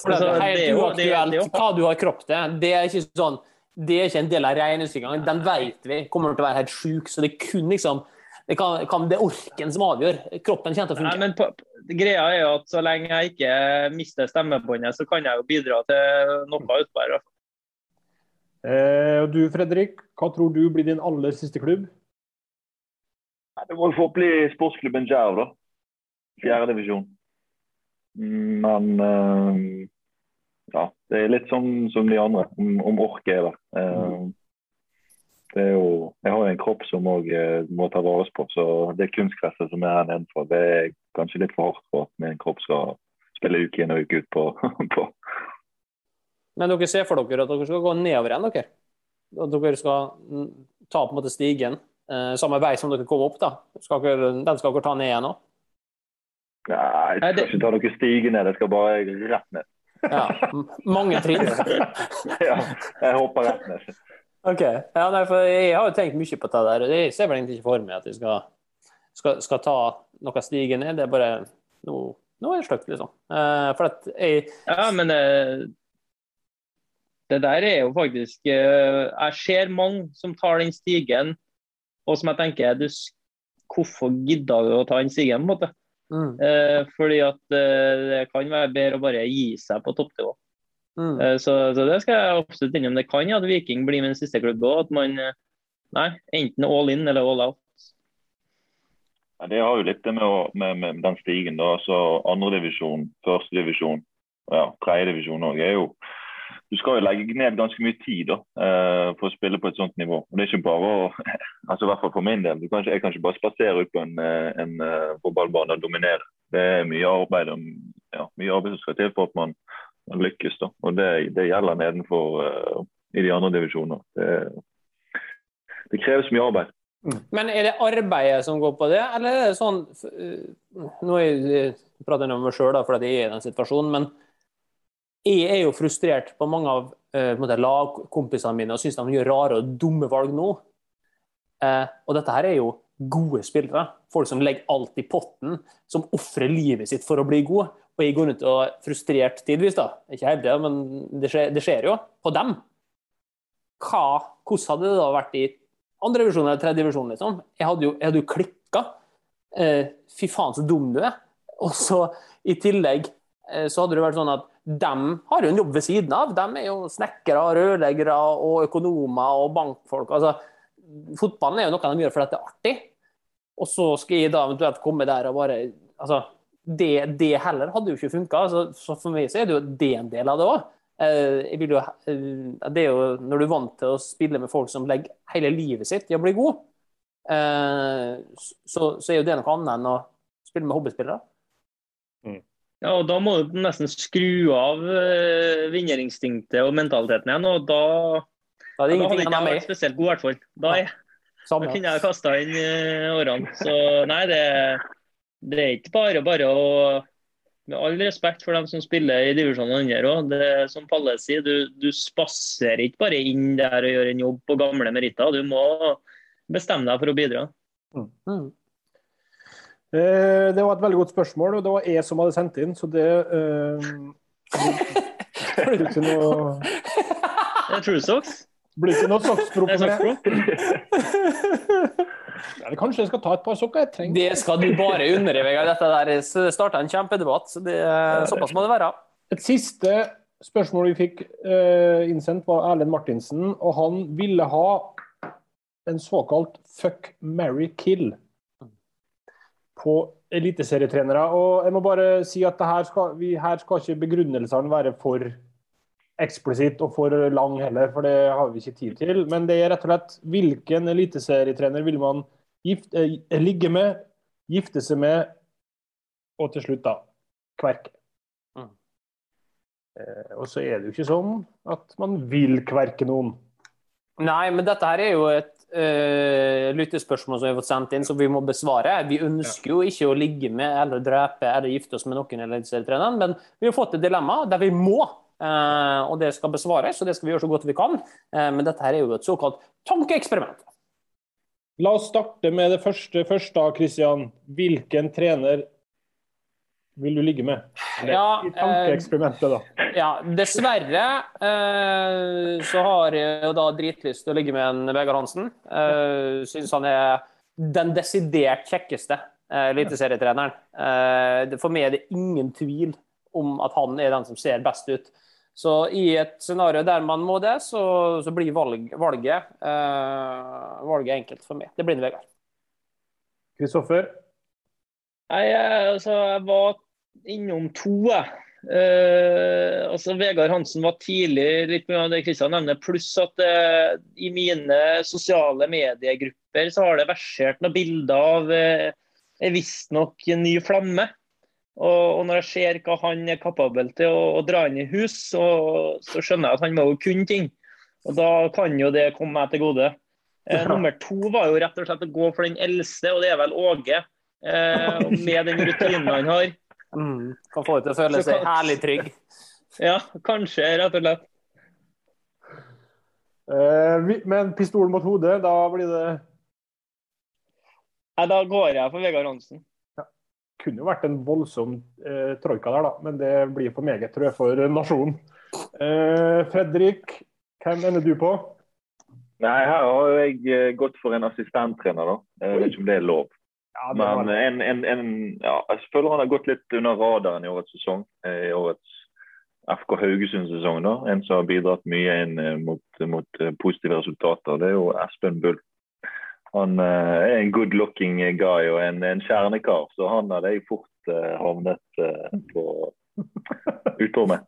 For det helt uaktuelt hva du har kropp til. Det ikke en del av regnestykket. Den vet vi kommer til å være helt syk, så det kun liksom det orken som avgjør. Kroppen kjenner til å funke. Nei, men greia jo at så lenge jeg ikke mister stemmebåndet, så kan jeg jo bidra til noe utbære. Og du, Fredrik, hva tror du blir din aller siste klubb? Det må få bli sportsklubben Jerv, da. 4. divisjon. Men ja, det litt som de andre, om orket, da. Det jo, jeg har en kropp som også må ta vares på, så det kunstgresset som her nedenfor, det kanskje litt for hardt for at min kropp skal spille uke inn og uke ut på. Men dere ser for dere at dere skal gå nedover igjen, dere. Og dere skal ta på en måte stigen, samme vei som dere kom opp da. Skal dere, den skal dere ta ned igjen nå? Nei, jeg skal ikke ta dere stigen ned, jeg skal bare rett ned. Ja, mange trinn. Ja, jeg hopper rett ned. Ok, ja, nei, for jeg har jo tenkt mye på det der, og jeg ser vel egentlig ikke for meg at jeg skal ta noe stigen ned, det er bare, nå er det sløkt liksom. For at jeg... Ja, men... Det der er jo faktisk, jeg ser mange som tar den stigen, og som jeg tenker, hvorfor gidder du å ta den stigen på en måte? Mm. Fordi at det kan være bedre å bare gi seg på toppnivå. Mm. Så det skal jeg absolutt innom. Det kan at Viking blir min siste klubb også, at man, nei, enten all in eller all out. Ja, det har jo litt med den stigen da, så andre divisjon, første divisjon, ja, tredje divisjon også, er jo du skal jo legge ned ganske mye tid da, for å spille på et sånt nivå. Og det er ikke bare å, altså i hvert fall for min del, jeg kan ikke bare spasere ut på en fotballbane og dominere. Det er mye arbeid som skal til for at man lykkes da. Og det gjelder nedenfor i de andre divisjoner. Det kreves mye arbeid. Men er det arbeidet som går på det, eller er det sånn, nå prater jeg om meg selv da, for jeg er i den situasjonen, men jeg er jo frustrert på mange av lagkompisene mine og synes de gjør rare og dumme valg nå. Og dette her er jo gode spillere. Folk som legger alt i potten, som offrer livet sitt for å bli god. Og jeg går rundt og er frustrert tidligvis da. Ikke heldig, men det skjer jo på dem. Hvordan hadde det da vært i andre divisjon eller tredje divisjon liksom? Jeg hadde jo klikket. Fy faen så dum du er. Og så i tillegg så hadde det vært sånn at de har jo en jobb ved siden av. De er jo snekkere, rørleggere og økonomer og bankfolk. Altså, fotballen er jo noe de gjør for at det er artig. Og så skal jeg da eventuelt komme der og bare... Altså, det heller hadde jo ikke funket. Altså, så for meg så er det jo det en del av det også. Det er jo når du er vant til å spille med folk som legger hele livet sitt i å bli god, så er jo det noe annet enn å spille med hobbyspillere. Mm. Ja, og da må du nesten skru av vinnerinstinktet og mentaliteten igjen, og da hadde ikke jeg vært spesielt god i hvert fall. Da kunne jeg kastet inn årene. Så nei, det er ikke bare å, med all respekt for dem som spiller i divisjonen og andre også, det, som Palle sier, du spasser ikke bare inn der og gjør en jobb på gamle meritter, du må bestemme deg for å bidra. Mhm. Det var et veldig godt spørsmål, og det var jeg som hadde sendt inn, så det... blir ikke noe... Det er true socks? Blir ikke noe socksproblem. Eller kanskje jeg skal ta et par sokker, jeg trenger... Det skal du bare undre, Vegard. Dette der startet en kjempedebatt, så det er såpass må det være. Et siste spørsmål vi fikk innsendt var Erlend Martinsen, og han ville ha en såkalt fuck, marry, kill på eliteserietrenere, og jeg må bare si at her skal ikke begrunnelsene være for eksplisitt og for lang heller, for det har vi ikke tid til, men det er rett og slett hvilken eliteserietrener vil man ligge med, gifte seg med, og til slutt da, kverke. Mm. Og så er det jo ikke sånn at man vil kverke noen. Nei, men dette her er jo et lyttespørsmål som vi har fått sendt inn som vi må besvare. Vi ønsker jo ikke å ligge med eller drepe eller gifte oss med noen eller eliteserietreneren, men vi har fått et dilemma der vi må, og det skal besvares, og det skal vi gjøre så godt vi kan, men dette her er jo et såkalt tankeeksperiment. La oss starte med det første, Kristian. Hvilken trener vil du ligge med? Ja, i tankeeksperimentet da. Ja, dessverre så har jeg jo da dritlyst til å ligge med en Vegard Hansen. Synes han er den desidert kjekkeste eliteserietreneren. For meg er det ingen tvil om at han er den som ser best ut. Så i et scenario der man må det, så blir valget enkelt for meg. Det blir en Vegard. Kristoffer? Nei, altså, jeg var innom to, jeg. Altså Vegard Hansen var tidlig litt på grunn av det Kristian nevner, pluss at i mine sosiale mediegrupper så har det versert noen bilder av visst nok en ny flamme Og når jeg ser hva han kapabel til å dra inn I hus, så skjønner jeg at han må jo kunne ting. Og da kan jo det komme meg til gode. Nummer 2 var jo rett og slett å gå for den eldste, og det vel Åge, med den rutinen han har. Kan få til å føle seg herlig trygg. Ja, kanskje rett og slett. Men pistolen mot hodet, da blir det... Nei, da går jeg for Vegard Hansen. Det kunne jo vært en voldsom trojka der da, men det blir for meget, tror jeg, for nasjonen. Fredrik, hvem ender du på? Nei, her har jeg gått for en assistenttrener da. Jeg vet ikke om det lov. Ja, det men ja, jeg føler han har gått litt under radaren I årets sesong, I årets FK Haugesund-sesong da. En som har bidratt mye inn mot positive resultater, det jo Espen Bull. Han är en good-looking guy och en kärnekar så han hade ju fort hamnat på utrymmet.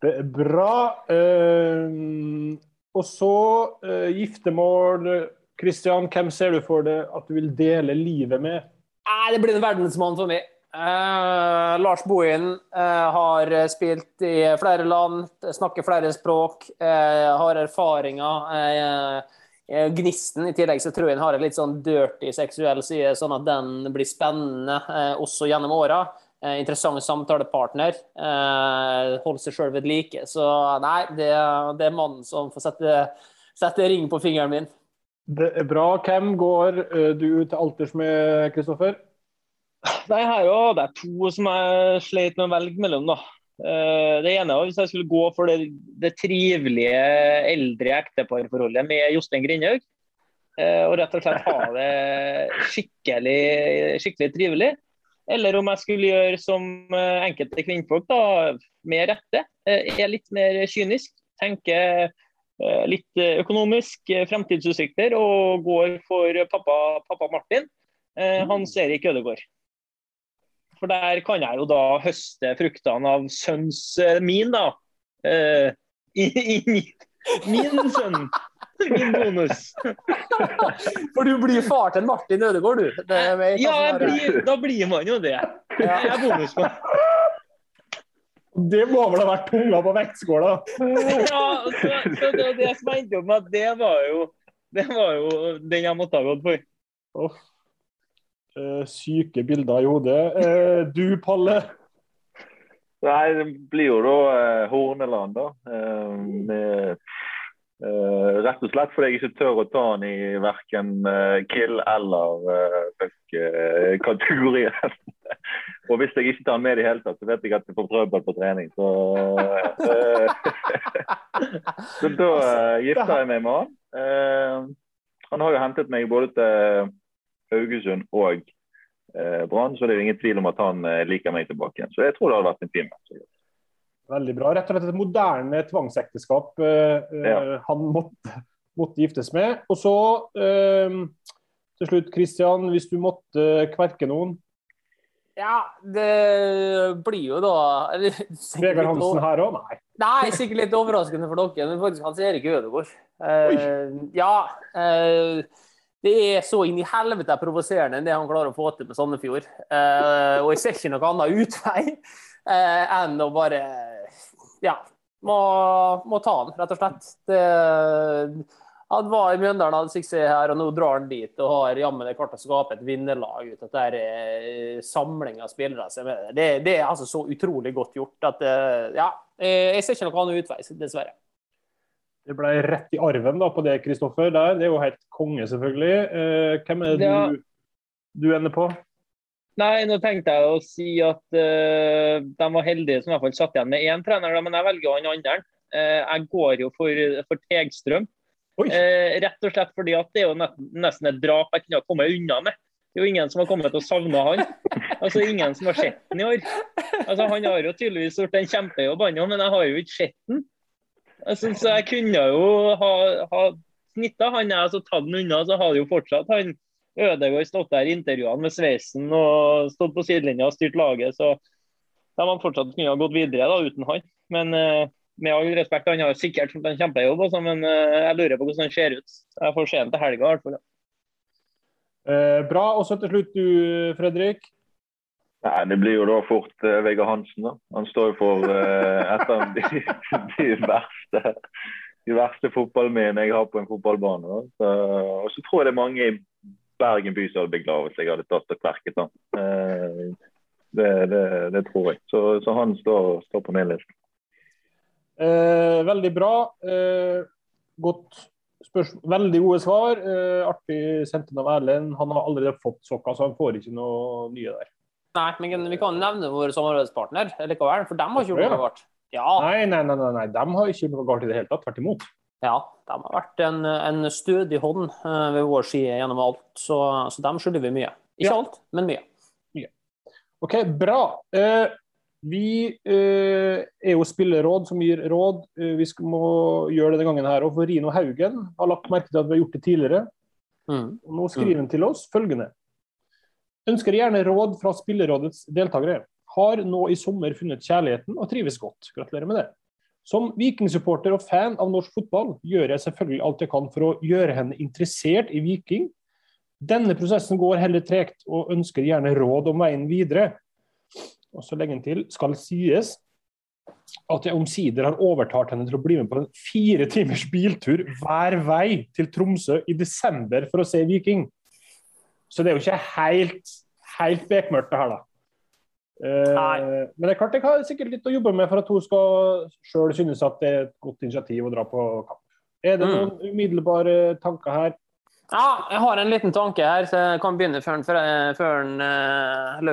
Det är bra. Och så giftermål. Kristian, vem ser du för det att du vill dela livet med? Nej, det blir en verdensmann för mig. Lars Bohin har spelat I flera land, snackar flera språk, har erfarenheter, gnisten I tillägg så tror jag han har en lite sån dirty sexuell sida så att den blir spännande också genom åren. Intressant samtalepartner, håller sig själv vid like. Så nej, det är mannen som får sätta ring på fingern min. Det är bra. Vem går du till alters med Kristoffer? Nei, her også, det to som jeg sleit med å velge mellom da. Det ene var hvis jeg skulle gå for det trivelige eldre ekteparforholdet med Jostein Grindhaug og rett og slett ha det skikkelig trivelig eller om jeg skulle gjøre som enkelte kvinnfolk da, med rette litt mer kynisk tenke litt økonomisk fremtidsutsikter og går for pappa Martin Hans Erik Ødegård For der kan jeg jo da høste fruktene av sønns min da. Min sønn. Min bonus. For du blir far til Martin Ødegård, du. Da blir man jo det. Jeg bonusmann. Det må vel ha vært tunga på vektskåla. Ja, så det som jeg endte opp med, det var jo den jeg måtte ha gått for. Syke bilder I hodet. Du, Palle? Nej, det blir jo da Horneland da. Rett og slett fordi jeg ikke tør å ta han I hverken kill eller kategorien. Og hvis jeg ikke tar han med I hele tatt, så vet jeg at jeg får prøvd på trening. Så da gifter jeg meg med han. Han har jo hentet meg både til Haugesund og Brann, så det jo ingen tvil om at han liker meg tilbake igjen. Så jeg tror det hadde vært en time. Veldig bra. Rett og slett et moderne tvangsekteskap han måtte giftes med. Og så til slutt, Kristian, hvis du måtte kverke noen? Ja, det blir jo da... Vegard Hansen her også? Nei. Nei, sikkert litt overraskende for dere, men faktisk Hans Erik Ødegård. Det så inn I helvete provoserende enn det han klarer å få til med Sandefjord. Og jeg ser ikke noe annet utvei enn å bare, ja, må ta han, rett og slett. Han var I Mjøndalen, hadde suksess her, og nå drar han dit og har jammen det klart å skape et vinnerlag ut. At det samling av spillere. Det altså så utrolig godt gjort. At, ja, jeg ser ikke noe annet utvei, dessverre. Det ble rett I arven da, på det, Kristoffer. Det jo helt konge, selvfølgelig. Hvem det du ender på? Nei, nå tenkte jeg å si at de var heldige som I hvert fall satt igjen med en trener, da, men jeg velger han andre. Jeg går jo for Tegstrøm. Rett og slett fordi at det jo nesten et drap jeg kunne ha kommet unna med. Det jo ingen som har kommet til å savne han. Altså, ingen som har sett den I år. Altså, han har jo tydeligvis gjort en kjempejobb, men jeg har jo ikke sett den. Altså, så jeg kunne jo ha snittet han så tatt den unna, så hadde jo fortsatt han Ødegård stått der I intervjuene med sveisen og stått på sidelinja og styrt laget, så da man fortsatt kunne ha gått videre da, uten han. Men med all respekt, han har jo sikkert gjort en kjempejobb, men jeg lurer på hvordan han ser ut. Jeg får se den til helga I hvert fall. Bra, och så till slut du Fredrik. Nej, det blir ju då fort Vegard Hansen då. Han står för ett av de värsta fotbollsmännen jag har på en fotbollsbana då. Så och så tror jag det många I Bergen by så beklagat sig hade tagit och klarket då. Det tror jag. Så han står på min lista. Väldigt bra. Gott väldigt gode svar. Artig senten av Erlend. Han har allerede fått sokka, så han får ikke noe nye der. Nej, men vi kan nevne vår samarbeidspartner, likevel, for dem har ikke gjort noe vart. Ja. Nei. Dem har ikke gjort noe vart I det hele tatt, tvert imot. Ja, de har vært en stødig hånd ved vår side gjennom alt, så dem skylder vi mye. Ikke alt, men mye. Ja. Ok, bra. Vi jo spilleråd som gir råd. Vi må gjøre det denne gangen her. Og for Rino Haugen har lagt merke til at vi har gjort det tidligere. Og nå skriver han til oss følgende. Ønsker gjerne råd fra spillerådets deltagere. Har nå I sommer funnet kjærligheten og trives godt. Gratulerer med det. Som vikingsupporter og fan av norsk fotball gjør jeg selvfølgelig alt jeg kan for å gjøre henne interessert I viking. Denne prosessen går heller tregt og ønsker gjerne råd om veien videre. Og så lenge til skal sies at jeg omsider har overtalt henne til å bli med på en 4 timers biltur hver vei til Tromsø I desember for å se Viking. Så det jo ikke helt bekmørkt det her da. Men det klart, jeg har sikkert litt å jobbe med for at hun skal selv synes at det et godt initiativ å dra på kamp. Det noen umiddelbare tanker her? Ja, jeg har en liten tanke her, så jeg kan begynne før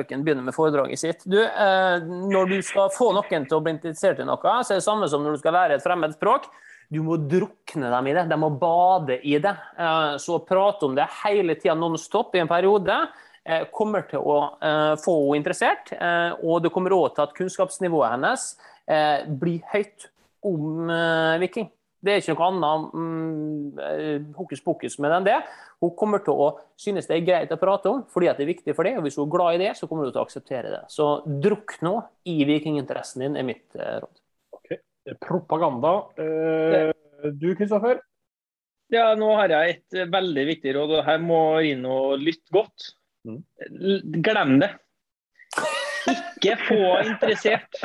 Løken begynner med foredraget sitt. Du, når du skal få noen til å bli interessert I noe, så det samme som når du skal lære et fremmed språk. Du må drukne dem I det, de må bade I det. Så prate om det hele tiden non-stop I en periode, kommer til å få henne interessert, og det kommer også til at kunnskapsnivået hennes blir høyt om Viking. Det ikke noe annet hokus-pokus med den det. Hun kommer til å synes det greit å prate om, fordi det viktig for det, og hvis hun glad I det, så kommer hun til å akseptere det. Så drukk nå I vikinginteressen din mitt råd. Ok, propaganda. Du, Kristoffer? Ja, nå har jeg et veldig viktig råd, og her må Rino lytte godt. Glem det. Ikke få interessert.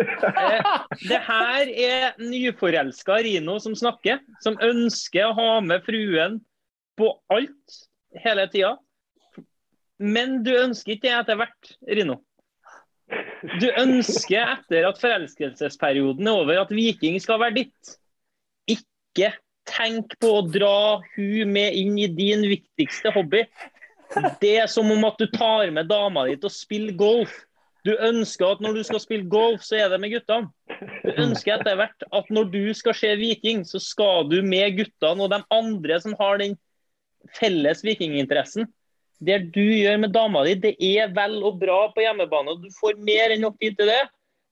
Det her nyforelsket Rino som snakker, som ønsker å ha med fruen på alt hele tiden, men du ønsker ikke det etter hvert, Rino. Du ønsker etter at forelskelsesperioden over at Viking skal være ditt. Ikke tenk på å dra hun med inn I din viktigste hobby. Det som om at du tar med dama ditt og spiller golf. Du ønsker at når du skal spille golf, så det med guttene. Du ønsker etter hvert at når du skal se Viking, så skal du med guttene og de andre som har den felles vikinginteressen. Det du gjør med dama di, det vel og bra på hjemmebane, og du får mer enn nok tid til det.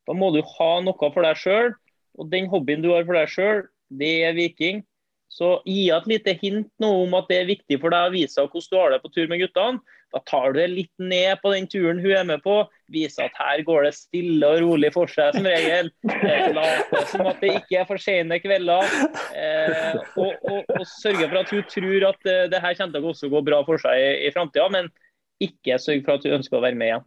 Da må du ha noe for deg selv, og den hobbyen du har for deg selv, det Viking. Så gi et lite hint nå om at det viktig for deg å vise hvordan du har det på tur med guttene. Da tar du det litt ned på den turen hun med på. Vise at her går det stille og rolig for seg som regel. Late som at det ikke for sene kvelder. Og sørge for at hun tror at det her kommer til å også gå bra for seg I fremtiden, men ikke sørge for at hun ønsker å være med igjen.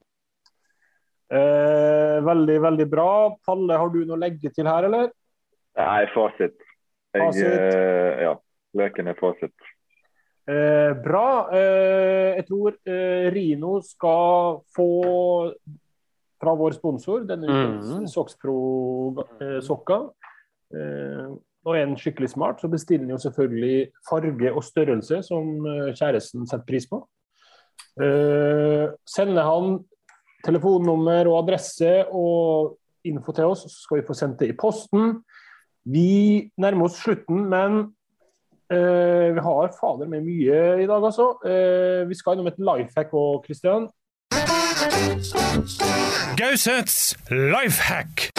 Veldig, veldig bra. Palle, har du noe å legge til her, eller? Nei, fasit. Ja, Løken fasit. Bra. Jeg tror Rino skal få fra vår sponsor denne Soxpro-sokka. Når en skikkelig smart, så bestiller den jo selvfølgelig farge og størrelse som kjæresten setter pris på. Sender han telefonnummer og adresse og info til oss, så skal vi få sendt det I posten. Vi nærmer oss slutten, men vi har fader med mye I dag altså. Vi skal innom et lifehack og Kristian. Gausets lifehack!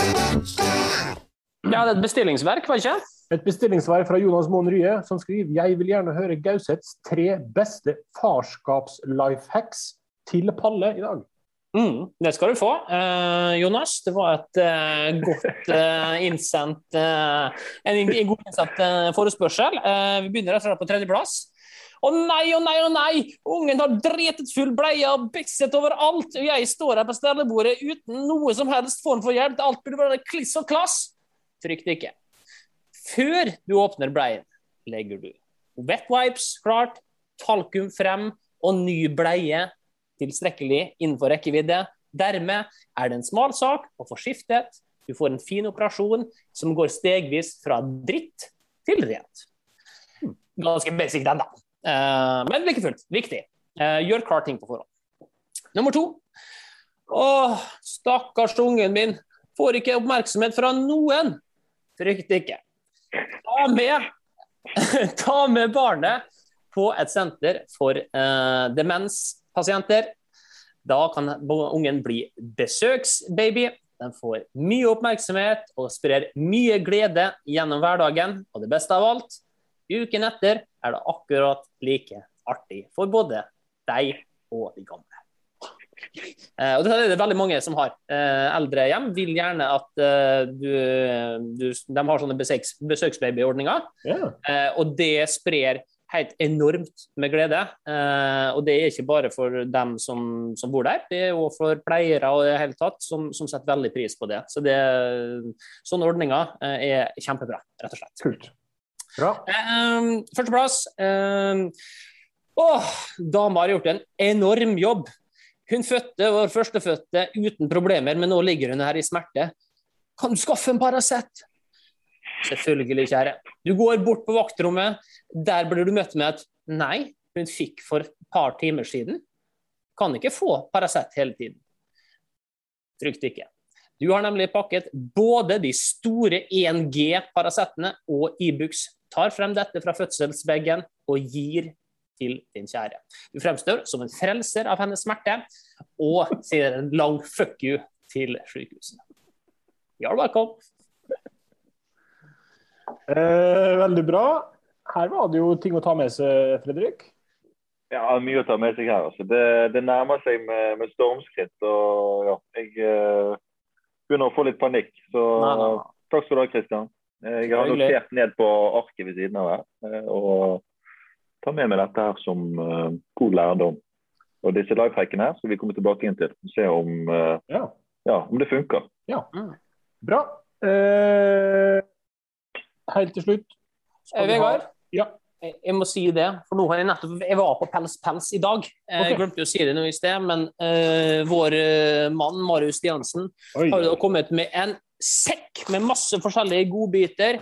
Ja, det et bestillingsverk, var det ikke? Et bestillingsverk fra Jonas Moen Rye, som skriver «Jeg vil gjerne høre Gausets 3 beste farskaps-lifehacks til Palle I dag». Det skal du få, Jonas. Det var et en god innsendt forespørsel. Vi begynner rett og slett på 3. plass, Å nei! Ungen har dretet full bleia og bikset overalt, og jeg står her på stellebordet uten noe som helst form for hjelp. Alt burde være kliss og klass. Trykt ikke. Før du åpner bleien, legger du wet wipes, klart, talkum frem og ny bleie tilstrekkelig innenfor rekkevidde. Dermed det en smal sak å få skiftet. Du får en fin operasjon som går stegvis fra dritt til rent. Ganske basic den da. Men like fullt, viktig. Gjør klart ting på forhånd. Nummer 2. Åh, stakkars ungen min. Får ikke oppmerksomhet fra noen. Frykt ikke. Ta med barnet på et senter for demenspasienter. Da kan ungen bli besøksbaby. Den får mye oppmerksomhet og sprer mye glede gjennom hverdagen. Og det beste av alt, uken etter det akkurat like artig for både deg og de gamle. Og det det veldig mange som har eldre hjem, vil gjerne at de har sånne besøksbaby-ordninger. Yeah. Og det sprer helt enormt med glede, og det ikke bare for dem som bor der, det også for pleiere og det hele tatt, som setter veldig pris på det. Så sånne ordninger kjempebra, rett og slett. Kult. Bra. Førsteplass. Dama har gjort en enorm jobb. Hun fødte, var førstefødte, uten problemer, men nå ligger hun her i smerte. Kan du skaffe en Paracet? Selvfølgelig, kjære. Du går bort på vaktrommet, der blir du møtt med at nei, hun fikk for et par timer siden. Kan ikke få Paracet hele tiden. Frykt ikke. Du har nemlig pakket både de store 1G-Paracettene og Ibux. Tar frem dette fra fødselsbeggen og gir til din kjære. Du fremstår som en frelser av hennes smerte, og sier en lang fuck you til sykehuset. You're welcome. Veldig bra. Her var det jo ting å ta med seg, Fredrik. Ja, mye å ta med seg her. Altså. Det nærmer seg med stormskritt, og ja, jeg begynner å få litt panikk. Så nei. Takk skal du ha, Kristian. Jeg har notert ned på arket ved siden av her, og ta med meg dette her som god lærdom. Og disse lifehackene her skal vi komme tilbake inn til, og se om det funker. Ja, bra. Helt til slutt. Vegard? Ja. Jeg må si det, for nå har jeg nettopp... Jeg var på Pels i dag. Jeg glemte å si det nå i sted, men vår mann, Marius Stiansen, har jo kommet med en sekk med masse forskjellige godbiter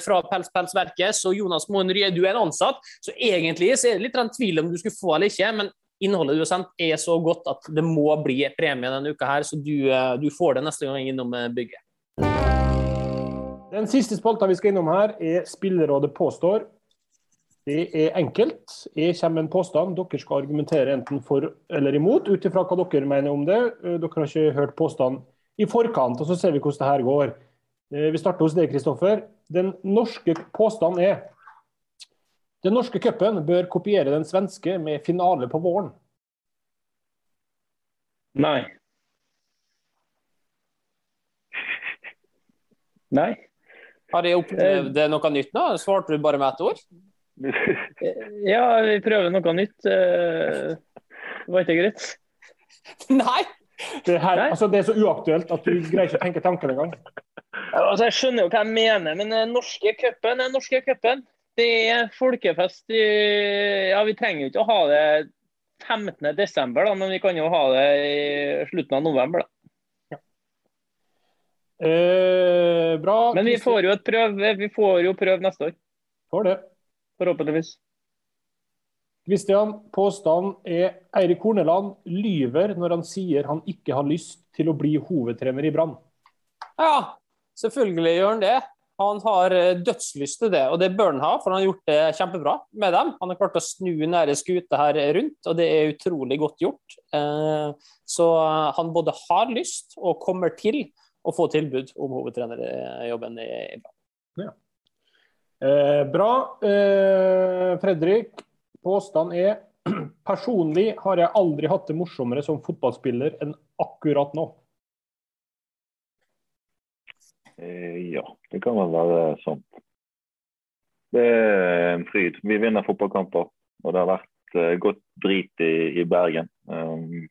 fra Pels-Pels-verket, så Jonas Moenrye, du en ansatt, så egentlig så det litt en tvil om du skulle få eller ikke, men innholdet du har sendt så godt at det må bli premie denne uka her, så du får det neste gang innom bygget. Den siste spalten vi skal innom her Spelrådet påstår. Det enkelt. Jeg kommer med en påstand. Dere skal argumentere enten for eller imot, utifra hva dere mener om det. Dere har ikke hørt påstand i forkant, og så ser vi hvordan det her går. Vi starter hos deg, Kristoffer. Den norske påstanden den norske cupen bør kopiere den svenske med finale på våren. Nei. Nei. Har jeg opplevd noe nytt nå? Svarte du bare med ett ord? Ja, vi prøver noe nytt. Det var ikke greit. Nei! Det så uaktuelt at du greier ikke å tenke tanker en gang. Jeg skjønner jo hva jeg mener, men norske cupen, det folkefest i... Ja, vi trenger jo ikke å ha det 15. desember, da, men vi kan jo ha det i slutten av november, da. Bra. Men vi får jo prøv neste år. For det. Forhåpentligvis. Kristian, påstanden Eirik Horneland lyver når han sier han ikke har lyst til å bli hovedtrener i Brann. Ja, selvfølgelig gjør han det. Han har dødslyst til det, og det bør han ha, for han har gjort det kjempebra med dem. Han har klart å snu nære skuta her rundt, og det utrolig godt gjort. Så han både har lyst og kommer til å få tilbud om hovedtrenerjobben i Brann. Ja. Bra. Fredrik, påstanden personlig har jeg aldri hatt det morsommere som fotballspiller enn akkurat nå. Ja, det kan vel være sant. Det en fryd. Vi vinner fotballkamper. og det har vært godt drit I Bergen.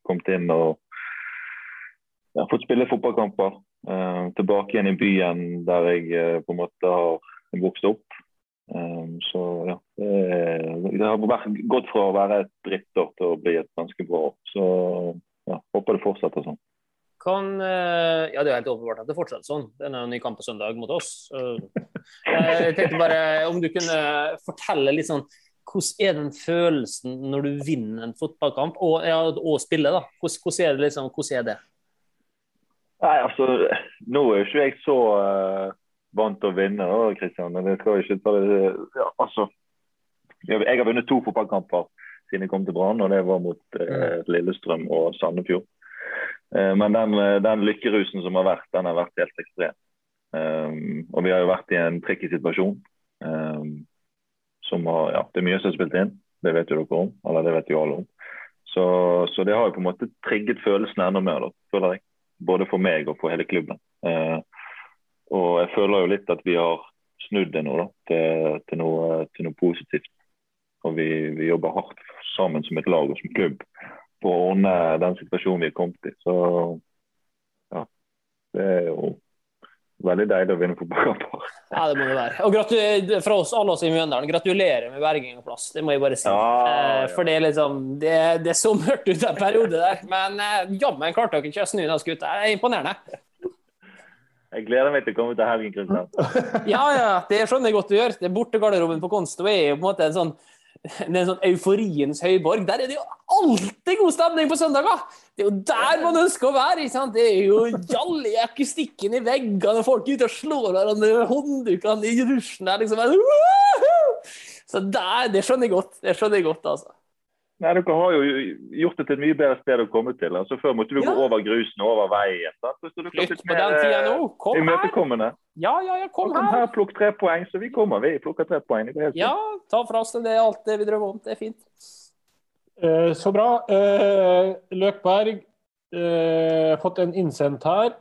Kommet inn og ja, fått spille fotballkamper tilbake igjen I byen der jeg på en måte har vokst opp. Så ja, det har vært godt fra å være et drittår til å bli et ganske bra år. Så ja, håper det fortsetter sånn. Kan, ja, det helt åpenbart at det fortsetter sånn. Det en ny kamp på søndag mot oss. Jeg tenkte bare om du kunne fortelle litt sånn, hvordan den følelsen når du vinner en fotballkamp og, ja, og spiller da? Hvordan det liksom, hvordan det? Nei, altså, nå ikke jeg så vant til å vinne da, Kristian, men jeg skal ikke ta det. Ja, altså, jeg har vunnet 2 fotballkamper siden jeg kom til Brann, og det var mot Lillestrøm og Sandefjord. Men den lykkerusen som har vært, den har vært helt ekstrem. Og vi har jo vært I en tricky situasjon. Som har, ja, det mye som har spilt inn. Det vet jo dere om, eller det vet jo alle om. Så det har jo på en måte trigget følelsen enda mer, da, føler jeg. Både for meg og for hele klubben. Og jeg føler jo litt at vi har snudd det nå, da, til noe positivt. Og vi jobber hardt sammen som et lag og som klubb. På å ordne den situasjonen vi kommet I. Så ja, det jo veldig deilig å vinne fotballkamper. Ja, det må det være. Og fra oss alle oss I Mjøndalen, gratulerer med berging og plass. Det må jeg bare si. Ja. For det liksom, det så mørkt ut den periode der. Men jammen klarte dere ikke å snu den skuta. Det imponerende. Jeg gleder meg til å komme til helgen, Kristian. Ja, ja, det skjønner jeg godt du gjør. Det borte garderobben på Konsto jo på en måte en sånn den sånn euforiens høyborg der det jo alltid god stemning på søndager det jo der man ønsker å være ikke sant? Det jo jolly akustikken I veggene folk ute og slår hverandre hånddukene I rusjen der liksom så der, det skjønner jeg godt altså Nei, dere har jo gjort det til et mye bedre sted å komme til altså før måtte du gå over grusen og over veien så du flytt på den tiden nå kom her ja, kom her plukk 3 poeng, så vi plukker 3 poeng ja, ta fra oss det alt det vi drømmer om, det fint så bra Løkberg fått en innsendt her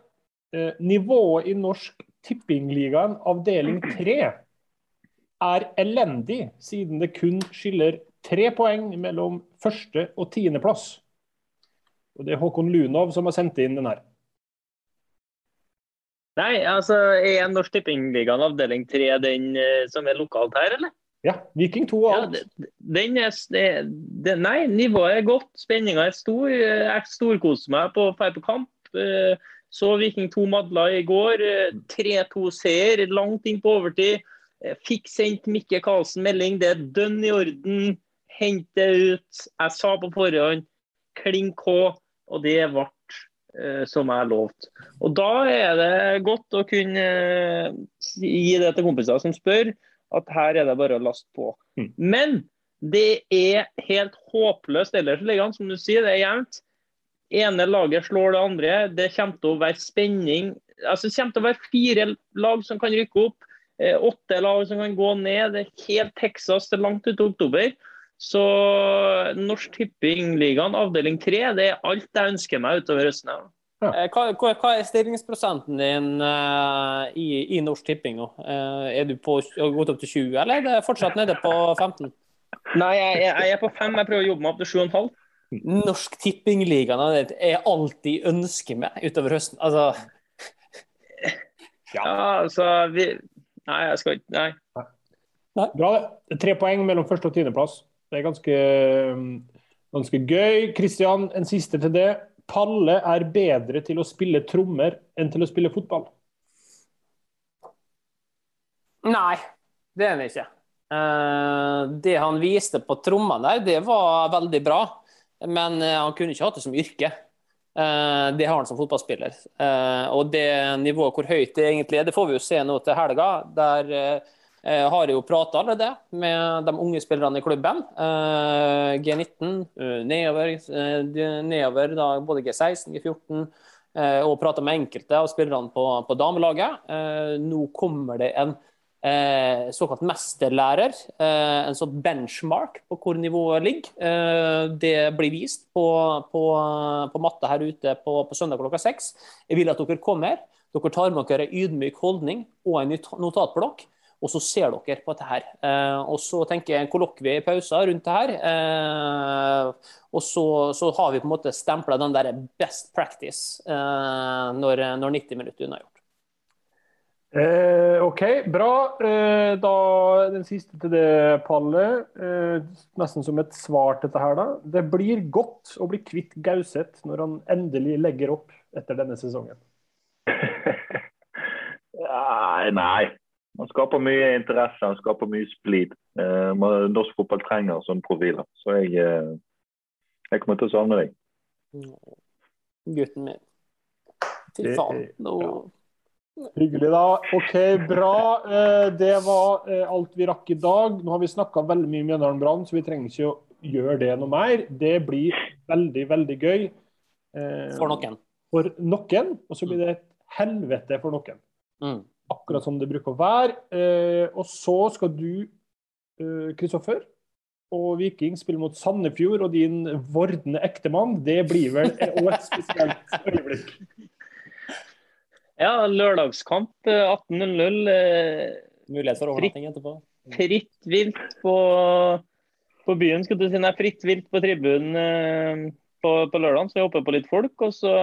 nivået I norsk tippingligaen avdeling 3 elendig siden det kun skiller 3 poeng mellom første og 10. Plass. Og det Håkon Lunov som har sendt inn den her. Nei, altså, Norsk Tippingligaen avdeling 3 den som lokalt her, eller? Ja, Viking 2 og alt. Ja, den nei, nivået godt, spenningen stor, jeg storkoser meg på feil på kamp, så Viking 2 Madla I går, 3-2 seier, langt inn på overtid, fikk sendt Mikke Karlsen melding, det dønn I orden, hente ut, jeg sa på forhånd, klink K, og det ble som jeg lovt. Og da det godt å kunne gi det til kompiser som spør, at her det bare å laste på. Men det helt håpløst, ellers liggende, som du sier, det jevnt. Ene laget slår det andre, det kommer til å være spenning, altså det kommer til å være 4 lag som kan rykke opp, 8 lag som kan gå ned, det helt Texas til langt ut I oktober. Så Norsk Tippingligaen avdeling 3, det alt jeg ønsker meg utover høsten. Ja. Hva stillingsprosenten din I Norsk Tipping nå? Du på gått opp til 20, eller det fortsatt nede på 15? Nei, jeg på 5, jeg prøver å jobbe meg opp til 7,5. Norsk Tippingligaen alltid ønsker meg utover høsten, altså... Ja, altså... Nei, jeg skal ikke, nei. Bra det. 3 poeng mellom første og 10. Plass. Det ganske gøy. Kristian, en siste til det. Palle bedre til å spille trommer enn til å spille fotball. Nei, det han ikke. Det han viste på trommene der, det var veldig bra. Men han kunne ikke hatt det som yrke. Det har han som fotballspiller og det nivået hvor høyt det egentlig det får vi jo se nå til helga der har jeg jo pratet allerede med de unge spillerne I klubben G19 nedover da, både G16, G14 og pratet med enkelte og spillerne på damelaget nå kommer det en såkalt mesterlærer en sånn benchmark på hvor nivået ligger det blir vist på matte her ute på søndag klokka 6 jeg vil at dere kommer dere tar med dere en ydmyk holdning og en notatblokk og så ser dere på det her. Og så tenker jeg en kollokvie I pauser rundt det her, og så har vi på en måte stemplet den der best practice når 90 minutter unna gjort. Okej, bra. Då den sista till det Palle, nästan som ett svar till det här då. Det blir gott att bli kvitt Gauseth när han äntligen lägger upp efter denna säsongen. Nej. Man skapar mycket intresse, man skapar mycket split. Man norsk fotboll tränger som profiler. Så jag kommer inte att savna dig. Gutten min. Till fan då. Hyggelig da. Ok, bra. Det var alt vi rakk I dag. Nå har vi snakket veldig mye om Mjøndalen Brann, så vi trenger ikke å gjøre det noe mer. Det blir veldig, veldig gøy. For noen, og så blir det et helvete for noen. Akkurat som det bruker å være. Og så skal du, Kristoffer, og Viking spille mot Sandefjord, og din vordende ektemann, det blir vel et spesielt øyeblikk. Ja, lørdagskamp 18.00 mulighet for overnatting etterpå. Fritt vilt på byen, skulle du si, fritt vilt på tribunen på lørdagen, så jeg håper på litt folk, og så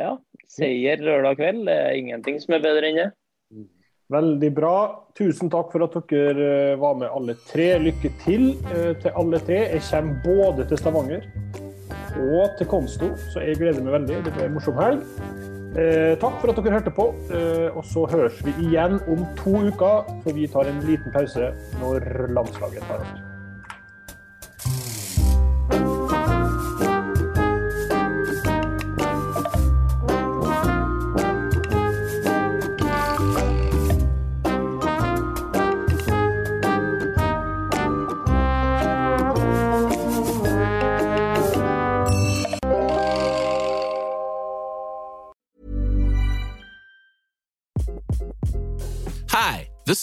ja, seier lørdag kveld, ingenting som bedre enn det. Veldig bra. Tusen takk for at dere var med alle tre. Lykke til alle tre. Jeg kommer både til Stavanger og til Konsto, så jeg gleder meg veldig. Det blir en morsom helg. Takk for at dere hørte på, og så høres vi igjen om 2 uker, for vi tar en liten pause når landslaget tar opp. This